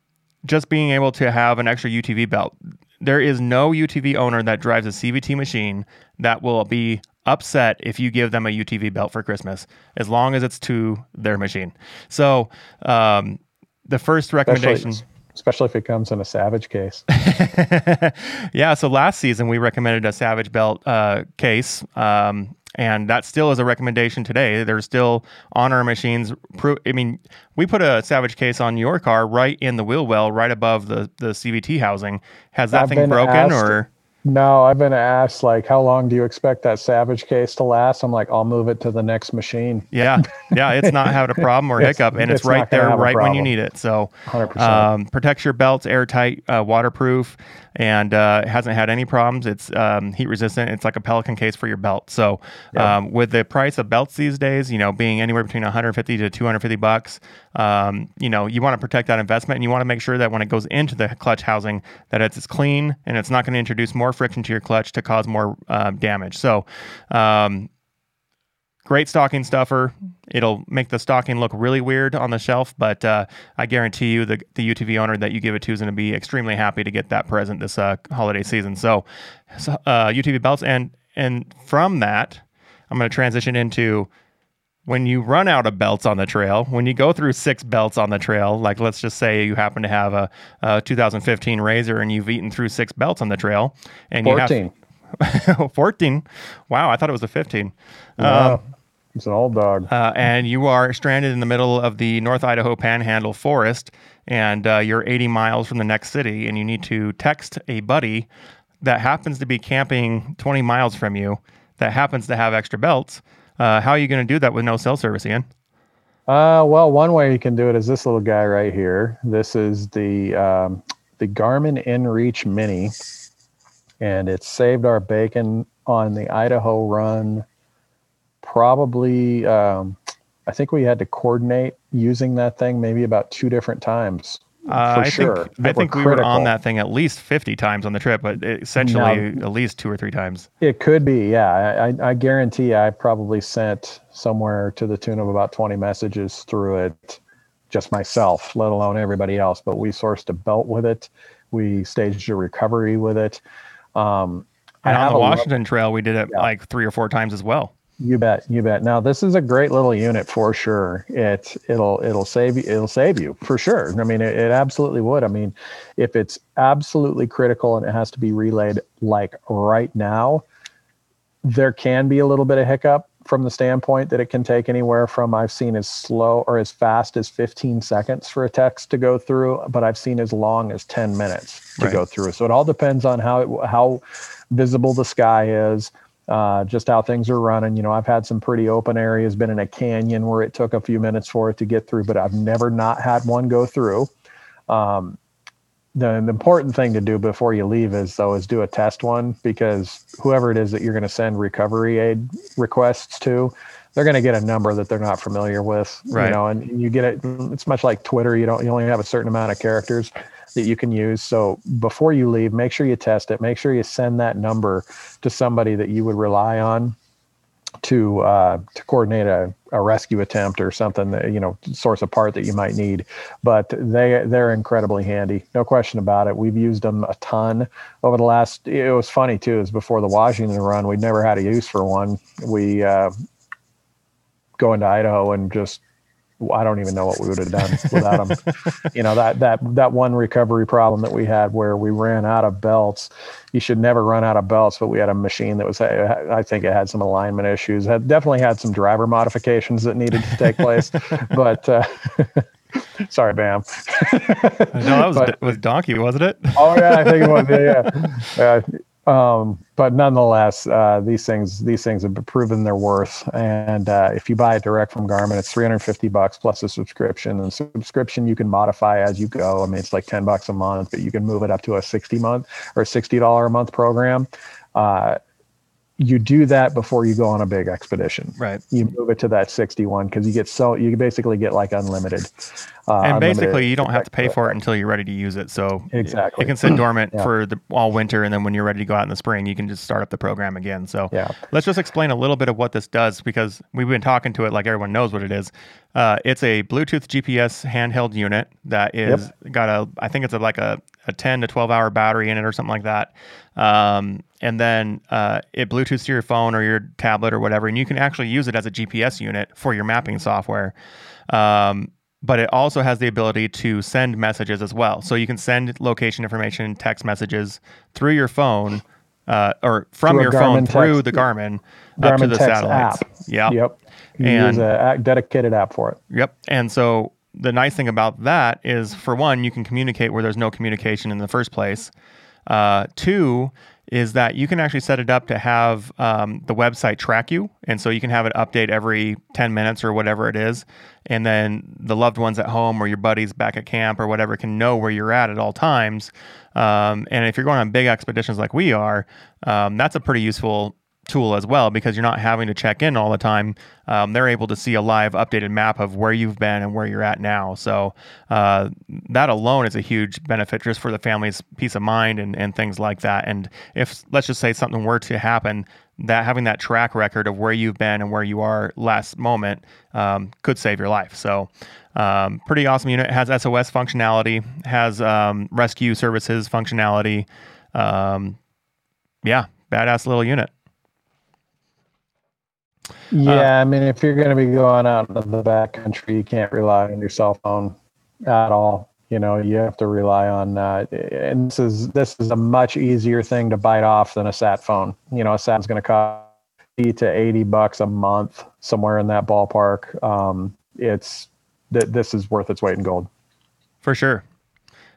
just being able to have an extra U T V belt. There is no U T V owner that drives a C V T machine that will be upset if you give them a U T V belt for Christmas, as long as it's to their machine. So um, the first recommendation... Especially, especially if it comes in a Savage case. Yeah, so last season we recommended a Savage belt uh, case, um, and that still is a recommendation today. There's still on our machines... Pro- I mean, we put a Savage case on your car right in the wheel well, right above the, the C V T housing. Has that I've thing broken asked- or... No, I've been asked, like, how long do you expect that Savage case to last? I'm like, I'll move it to the next machine. Yeah, yeah, it's not having a problem or hiccup, and it's, it's right there right when you need it. So one hundred percent. Um, protects your belts, airtight, uh, waterproof, and uh, it hasn't had any problems. It's um, heat resistant. It's like a Pelican case for your belt. So yeah. um, with the price of belts these days, you know, being anywhere between one hundred fifty to two hundred fifty bucks, um, you know, you want to protect that investment, and you want to make sure that when it goes into the clutch housing that it's, it's clean and it's not going to introduce more friction to your clutch to cause more uh, damage. So um, great stocking stuffer. It'll make the stocking look really weird on the shelf, but uh, I guarantee you the, the U T V owner that you give it to is going to be extremely happy to get that present this uh, holiday season. So uh, U T V belts. And, and from that, I'm going to transition into when you run out of belts on the trail, when you go through six belts on the trail, like let's just say you happen to have a, a two thousand fifteen Razor and you've eaten through six belts on the trail. And fourteen. You have, fourteen? Wow, I thought it was a fifteen. Yeah. Uh, it's an old dog. Uh, and you are stranded in the middle of the North Idaho Panhandle Forest, and uh, you're eighty miles from the next city, and you need to text a buddy that happens to be camping twenty miles from you that happens to have extra belts. Uh, how are you going to do that with no cell service, Ian? Uh, well, one way you can do it is this little guy right here. This is the um, the Garmin InReach Mini, and it saved our bacon on the Idaho run. Probably, um, I think we had to coordinate using that thing maybe about two different times. Uh, for I sure. Think, I think we critical. were on that thing at least fifty times on the trip, but essentially now, at least two or three times. It could be, yeah. I, I guarantee I probably sent somewhere to the tune of about twenty messages through it, just myself, let alone everybody else. But we sourced a belt with it. We staged a recovery with it. Um, and on the Washington lo- Trail, we did it yeah. like three or four times as well. You bet, you bet. Now this is a great little unit for sure. It it'll it'll save you it'll save you for sure. I mean it, it absolutely would. I mean, if it's absolutely critical and it has to be relayed like right now, there can be a little bit of hiccup from the standpoint that it can take anywhere from I've seen as slow or as fast as fifteen seconds for a text to go through, but I've seen as long as ten minutes to right. go through. So it all depends on how it, how visible the sky is. Uh, just how things are running. You know, I've had some pretty open areas, been in a canyon where it took a few minutes for it to get through, but I've never not had one go through. Um, the, the important thing to do before you leave is though, is do a test one, because whoever it is that you're going to send recovery aid requests to, they're going to get a number that they're not familiar with, right. you know, and you get it. It's much like Twitter. You don't, you only have a certain amount of characters that you can use. So before you leave, make sure you test it. Make sure you send that number to somebody that you would rely on to uh, to coordinate a, a rescue attempt or something that, you know, source a part that you might need. But they they're incredibly handy, no question about it. We've used them a ton over the last. It was funny too. Is before the Washington run, we'd never had a use for one. We uh, go into Idaho and just. I don't even know what we would have done without them. You know, that, that, that one recovery problem that we had where we ran out of belts, you should never run out of belts, but we had a machine that was, I think it had some alignment issues, had definitely had some driver modifications that needed to take place, but, uh, sorry, Bam. No, that was, but, was Donkey, wasn't it? Oh yeah. I think it was. Yeah. yeah. Uh, Um, but nonetheless, uh, these things, these things have proven their worth. And, uh, if you buy it direct from Garmin, it's three hundred fifty bucks plus a subscription, and subscription, you can modify as you go. I mean, it's like ten bucks a month, but you can move it up to a sixty month or sixty dollars a month program. Uh, you do that before you go on a big expedition, right? You move it to that sixty-one because you get so you basically get like unlimited, uh, and basically unlimited you don't have to pay for it until you're ready to use it. So exactly, it can sit dormant yeah. for the, all winter, and then when you're ready to go out in the spring, you can just start up the program again. So yeah. let's just explain a little bit of what this does, because we've been talking to it like everyone knows what it is. Uh, it's a Bluetooth G P S handheld unit that is yep. got a I think it's a, like a. a ten to twelve hour battery in it or something like that. Um, and then uh, it Bluetooths to your phone or your tablet or whatever, and you can actually use it as a G P S unit for your mapping software. Um, but it also has the ability to send messages as well. So you can send location information, text messages through your phone uh, or from your Garmin phone through text, the Garmin, Garmin up to the satellites. Yeah. Yep. You and, use a dedicated app for it. Yep. And so the nice thing about that is, for one, you can communicate where there's no communication in the first place. Uh, two is that you can actually set it up to have um, the website track you. And so you can have it update every ten minutes or whatever it is. And then the loved ones at home or your buddies back at camp or whatever can know where you're at at all times. Um, and if you're going on big expeditions like we are, um, that's a pretty useful tool as well, because you're not having to check in all the time. Um, they're able to see a live updated map of where you've been and where you're at now. So uh, that alone is a huge benefit just for the family's peace of mind and, and things like that. And if, let's just say something were to happen, that having that track record of where you've been and where you are last moment um, could save your life. So um, pretty awesome unit. It has S O S functionality, has um, rescue services functionality. Um, yeah, badass little unit. Yeah, uh, I mean, if you're going to be going out into the backcountry, you can't rely on your cell phone at all. You know, you have to rely on, uh, and this is this is a much easier thing to bite off than a sat phone. You know, a sat is going to cost fifty to eighty bucks a month, somewhere in that ballpark. Um, it's th- this is worth its weight in gold, for sure.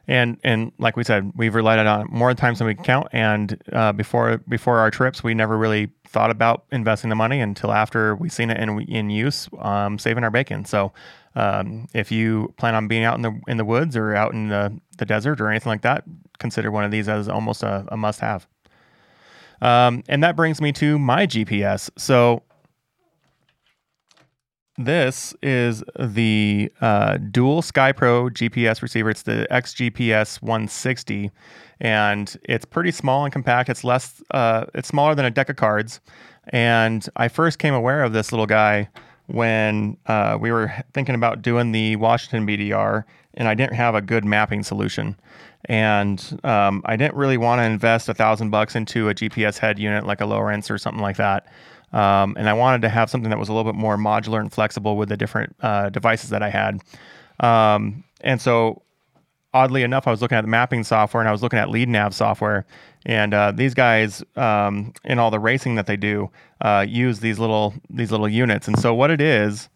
And and like we said, we've relied on it more times than we can count. And uh, before before our trips, we never really thought about investing the money until after we seen it in in use, um, saving our bacon. So um, if you plan on being out in the in the woods or out in the, the desert or anything like that, consider one of these as almost a, a must-have. Um, and that brings me to my G P S. So this is the uh, dual SkyPro G P S receiver. It's the X G P S one sixty, and it's pretty small and compact. It's less, uh, it's smaller than a deck of cards. And I first came aware of this little guy when uh, we were thinking about doing the Washington B D R, and I didn't have a good mapping solution. And um, I didn't really want to invest a thousand bucks into a G P S head unit like a Lowrance or something like that. Um, and I wanted to have something that was a little bit more modular and flexible with the different uh, devices that I had. Um, and so, oddly enough, I was looking at the mapping software, and I was looking at lead nav software. And uh, these guys, um, in all the racing that they do, uh, use these little these little units. And so, what it is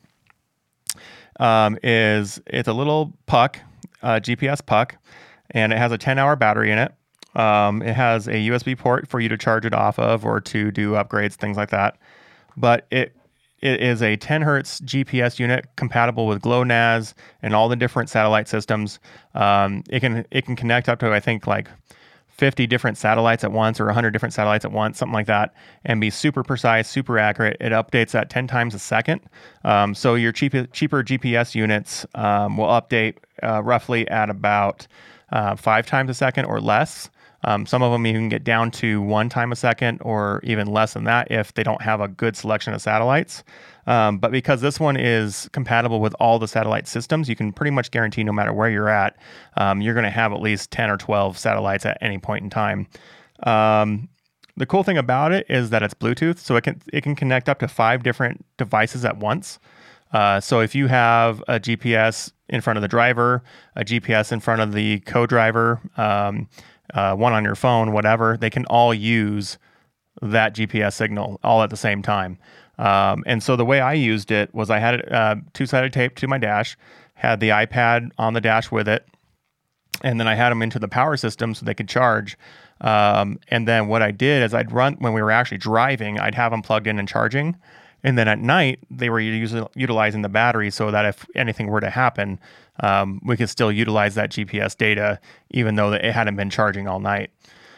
um, is it's a little puck, a G P S puck, and it has a ten hour battery in it. Um, it has a U S B port for you to charge it off of or to do upgrades, things like that. But it it is a ten hertz G P S unit compatible with GLONASS and all the different satellite systems. Um, it can it can connect up to, I think, like fifty different satellites at once or one hundred different satellites at once, something like that, and be super precise, super accurate. It updates at ten times a second. Um, so your cheap, cheaper G P S units um, will update uh, roughly at about uh, five times a second or less. Um, some of them you can get down to one time a second or even less than that if they don't have a good selection of satellites. Um, but because this one is compatible with all the satellite systems, you can pretty much guarantee no matter where you're at, um, you're going to have at least ten or twelve satellites at any point in time. Um, the cool thing about it is that it's Bluetooth, so it can it can connect up to five different devices at once. Uh, so if you have a G P S in front of the driver, a G P S in front of the co-driver, um, Uh, one on your phone, whatever, they can all use that G P S signal all at the same time. Um, and so the way I used it was I had it uh, two-sided taped to my dash, had the iPad on the dash with it, and then I had them into the power system so they could charge. Um, and then what I did is I'd run, when we were actually driving, I'd have them plugged in and charging. And then at night, they were using, utilizing the battery so that if anything were to happen, um, we could still utilize that G P S data, even though it hadn't been charging all night.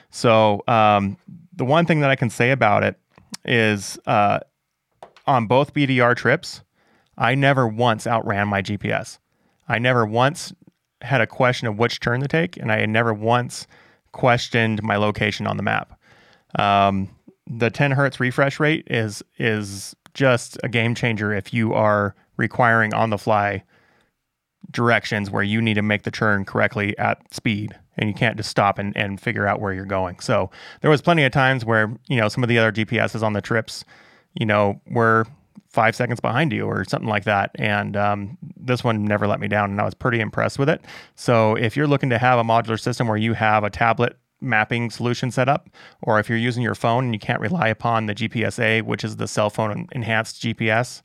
So um, the one thing that I can say about it is uh, on both B D R trips, I never once outran my G P S. I never once had a question of which turn to take, and I never once questioned my location on the map. Um, the ten hertz refresh rate is is... just a game changer if you are requiring on the fly directions where you need to make the turn correctly at speed, and you can't just stop and, and figure out where you're going. So there was plenty of times where, you know, some of the other G P Ses on the trips, you know, were five seconds behind you or something like that. And um, this one never let me down, and I was pretty impressed with it. So if you're looking to have a modular system where you have a tablet mapping solution set up, or if you're using your phone and you can't rely upon the G P S A, which is the cell phone enhanced G P S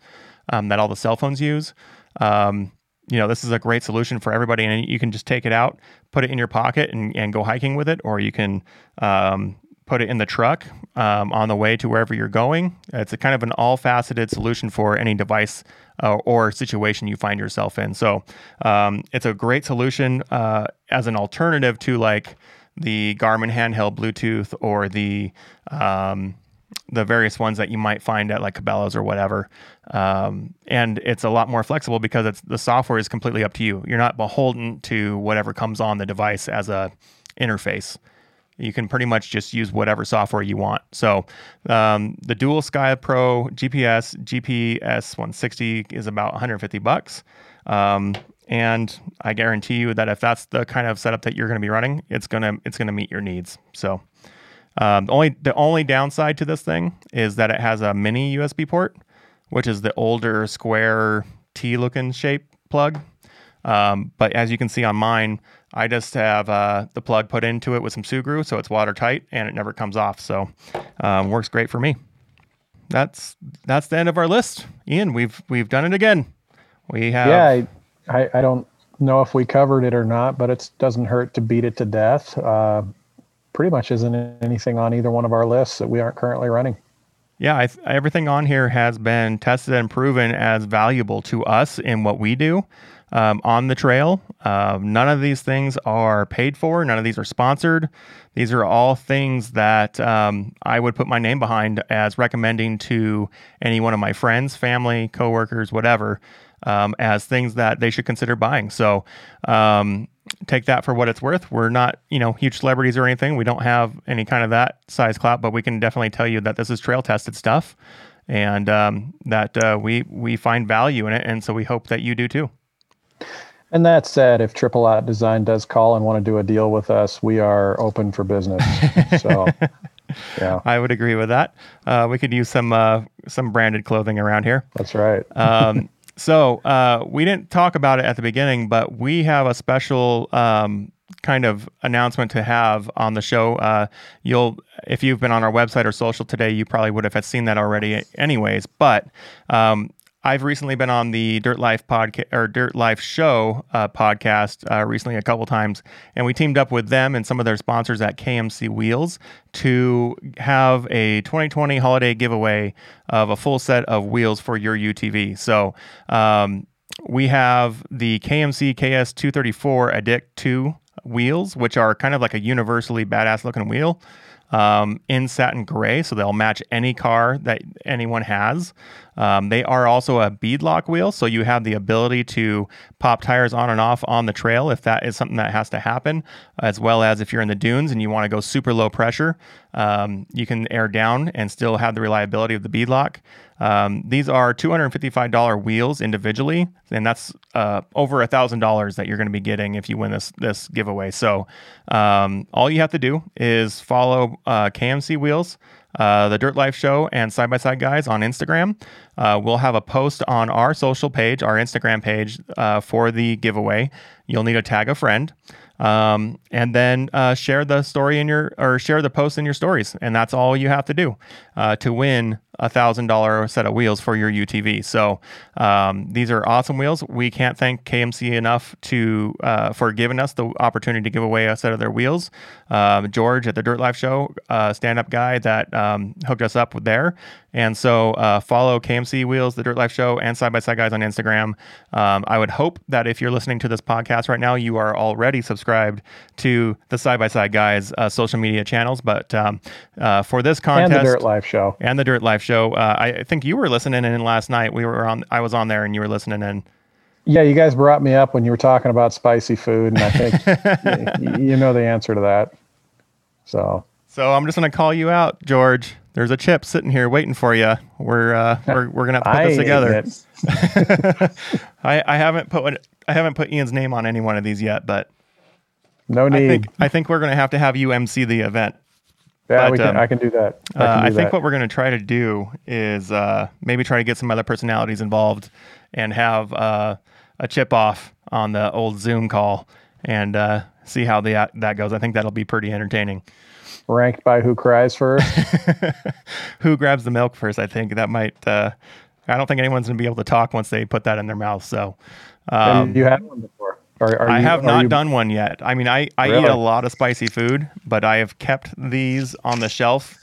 um, that all the cell phones use, um, you know, this is a great solution for everybody. And you can just take it out, put it in your pocket, and, and go hiking with it, or you can um, put it in the truck um, on the way to wherever you're going. It's a kind of an all-faceted solution for any device uh, or situation you find yourself in. So um, it's a great solution uh, as an alternative to, like, the Garmin handheld Bluetooth or the um, the various ones that you might find at like Cabela's or whatever. Um, and it's a lot more flexible because it's the software is completely up to you. You're not beholden to whatever comes on the device as a interface. You can pretty much just use whatever software you want. So um, the dual SkyPro G P S, G P S one sixty is about one hundred fifty bucks. Um, And I guarantee you that if that's the kind of setup that you're going to be running, it's gonna it's gonna meet your needs. So um, the only the only downside to this thing is that it has a mini U S B port, which is the older square T-looking shape plug. Um, but as you can see on mine, I just have uh, the plug put into it with some screw glue, so it's watertight and it never comes off. So um, works great for me. That's that's the end of our list, Ian. We've we've done it again. We have. Yeah, I, I, I don't know if we covered it or not, but it doesn't hurt to beat it to death. Uh, pretty much isn't anything on either one of our lists that we aren't currently running. Yeah, I th- everything on here has been tested and proven as valuable to us in what we do um, on the trail. Uh, none of these things are paid for. None of these are sponsored. These are all things that um, I would put my name behind as recommending to any one of my friends, family, coworkers, whatever, um, as things that they should consider buying. So um, take that for what it's worth. We're not, you know, huge celebrities or anything. We don't have any kind of that size clout, but we can definitely tell you that this is trail tested stuff and um, that uh, we, we find value in it. And so we hope that you do too. And that said, if Triple Ought Design does call and want to do a deal with us, we are open for business. So yeah, I would agree with that. Uh, we could use some, uh, some branded clothing around here. That's right. Um, So uh, we didn't talk about it at the beginning, but we have a special um, kind of announcement to have on the show. Uh, you'll, if you've been on our website or social today, you probably would have seen that already anyways. But um, I've recently been on the Dirt Life podcast or Dirt Life Show uh, podcast uh, recently a couple times, and we teamed up with them and some of their sponsors at K M C Wheels to have a twenty twenty holiday giveaway of a full set of wheels for your U T V. So um, we have the K M C K S two thirty-four Addict two wheels, which are kind of like a universally badass looking wheel. Um, in satin gray, so they'll match any car that anyone has. Um, they are also a beadlock wheel, so you have the ability to pop tires on and off on the trail if that is something that has to happen, as well as if you're in the dunes and you want to go super low pressure, um, you can air down and still have the reliability of the beadlock. Um, these are two hundred fifty-five dollars wheels individually, and that's uh, over one thousand dollars that you're going to be getting if you win this this giveaway. So um, all you have to do is follow uh, K M C Wheels, uh, the Dirt Life Show, and Side by Side Guys on Instagram. Uh, we'll have a post on our social page, our Instagram page, uh, for the giveaway. You'll need to tag a friend. Um, and then, uh, share the story in your, or share the post in your stories. And that's all you have to do, uh, to win a thousand dollar set of wheels for your U T V. So, um, these are awesome wheels. We can't thank K M C enough to, uh, for giving us the opportunity to give away a set of their wheels. Um, uh, George at the Dirt Life Show, uh, stand up guy that, um, hooked us up with there. And so, uh, follow K M C Wheels, the Dirt Life Show, and Side by Side Guys on Instagram. Um, I would hope that if you're listening to this podcast right now, you are already subscribed to the Side by Side Guys uh, social media channels, but um, uh, for this contest and the Dirt Life Show, and the Dirt Life Show, uh, I, I think you were listening in last night. We were on; I was on there, and you were listening in. Yeah, you guys brought me up when you were talking about spicy food, and I think you, you know the answer to that. So, so I'm just going to call you out, George. There's a chip sitting here waiting for you. We're uh, we're we're going to put this together. I I haven't put I haven't put Ian's name on any one of these yet, but. No need. I think, I think we're going to have to have you M C the event. Yeah, but, we can, um, I can do that. I, uh, do I think that. What we're going to try to do is uh, maybe try to get some other personalities involved and have uh, a chip off on the old Zoom call and uh, see how the, uh, that goes. I think that'll be pretty entertaining. Ranked by who cries first? Who grabs the milk first, I think. That might... Uh, I don't think anyone's going to be able to talk once they put that in their mouth. So, um, and you had one before. Are, are I you, have not you... done one yet. I mean, I, I really? eat a lot of spicy food, but I have kept these on the shelf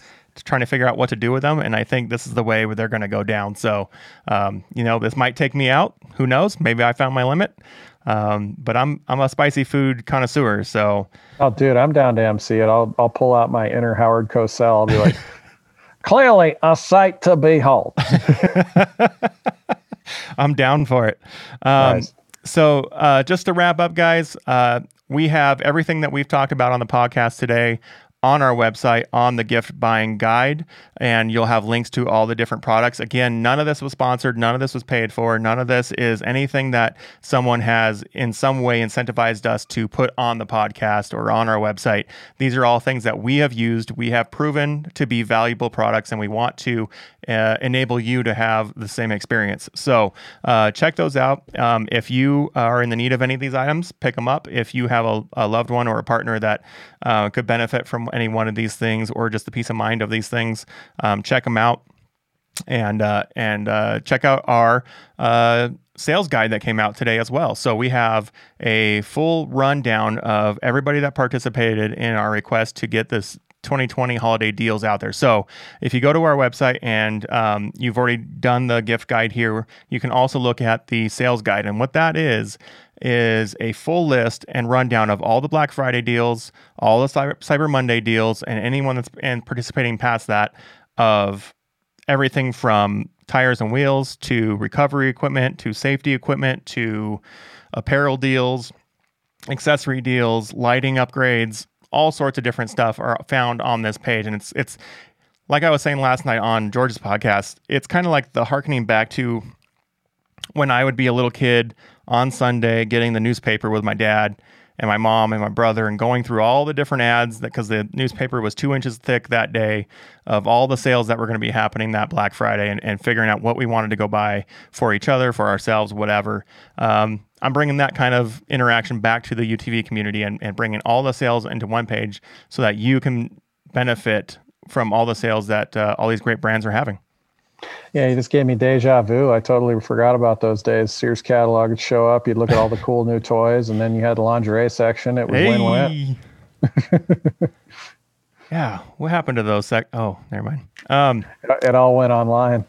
trying to figure out what to do with them. And I think this is the way where they're going to go down. So, um, you know, this might take me out. Who knows? Maybe I found my limit. Um, but I'm I'm a spicy food connoisseur. So, oh, dude, I'm down to M C it. I'll I'll pull out my inner Howard Cosell. I'll be like, clearly a sight to behold. I'm down for it. Um, nice. So uh, just to wrap up, guys, uh, we have everything that we've talked about on the podcast today on our website on the gift buying guide, and you'll have links to all the different products. Again, none of this was sponsored. None of this was paid for. None of this is anything that someone has in some way incentivized us to put on the podcast or on our website. These are all things that we have used. We have proven to be valuable products, and we want to uh, enable you to have the same experience. So uh, check those out. Um, if you are in the need of any of these items, pick them up. If you have a, a loved one or a partner that uh, could benefit from any one of these things, or just the peace of mind of these things, um, check them out, and uh, and uh, check out our uh, sales guide that came out today as well. So we have a full rundown of everybody that participated in our request to get this twenty twenty holiday deals out there. So if you go to our website and um, you've already done the gift guide here, you can also look at the sales guide. And what that is, is a full list and rundown of all the Black Friday deals, all the Cyber Monday deals, and anyone that's and participating past that, of everything from tires and wheels to recovery equipment, to safety equipment, to apparel deals, accessory deals, lighting upgrades. All sorts of different stuff are found on this page. And it's, it's like I was saying last night on George's podcast, it's kind of like the hearkening back to when I would be a little kid on Sunday getting the newspaper with my dad and my mom and my brother, and going through all the different ads, that because the newspaper was two inches thick that day, of all the sales that were going to be happening that Black Friday, and, and figuring out what we wanted to go buy for each other, for ourselves, whatever. Um, I'm bringing that kind of interaction back to the U T V community, and, and bringing all the sales into one page so that you can benefit from all the sales that uh, all these great brands are having. Yeah, you just gave me deja vu. I totally forgot about those days. Sears catalog would show up, you'd look at all the cool new toys, and then you had the lingerie section. It was hey. win-win. Yeah, what happened to those? Sec- oh, never mind. Um, it, it all went online.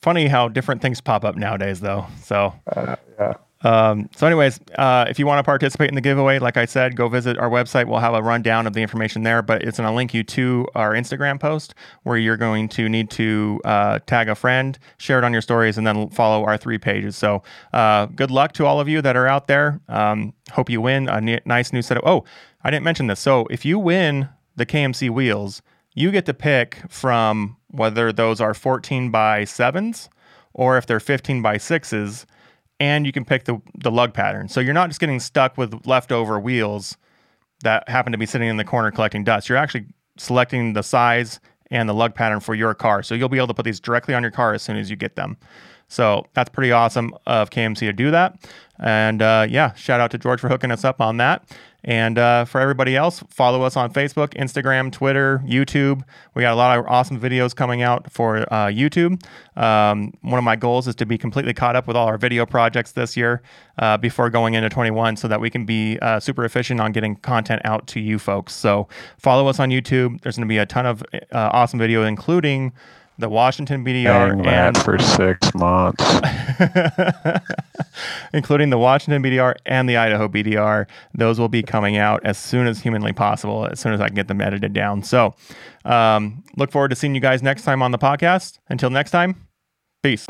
Funny how different things pop up nowadays, though. So, uh, yeah. um, so anyways, uh, if you want to participate in the giveaway, like I said, go visit our website. We'll have a rundown of the information there, but it's going to link you to our Instagram post, where you're going to need to uh, tag a friend, share it on your stories, and then follow our three pages. So uh, good luck to all of you that are out there. Um, hope you win a ne- nice new set of... Oh, I didn't mention this. So if you win the K M C wheels, you get to pick from whether those are fourteen by sevens or if they're fifteen by sixes, and you can pick the, the lug pattern. So you're not just getting stuck with leftover wheels that happen to be sitting in the corner collecting dust. You're actually selecting the size and the lug pattern for your car. So you'll be able to put these directly on your car as soon as you get them. So that's pretty awesome of K M C to do that. And uh, yeah, shout out to George for hooking us up on that. And uh, for everybody else, follow us on Facebook, Instagram, Twitter, YouTube. We got a lot of awesome videos coming out for uh, YouTube. Um, one of my goals is to be completely caught up with all our video projects this year uh, before going into twenty-one, so that we can be uh, super efficient on getting content out to you folks. So follow us on YouTube. There's going to be a ton of uh, awesome video, including the Washington B D R and that for six months, including the Washington B D R and the Idaho B D R. Those will be coming out as soon as humanly possible, as soon as I can get them edited down. So um, look forward to seeing you guys next time on the podcast. Until next time, peace.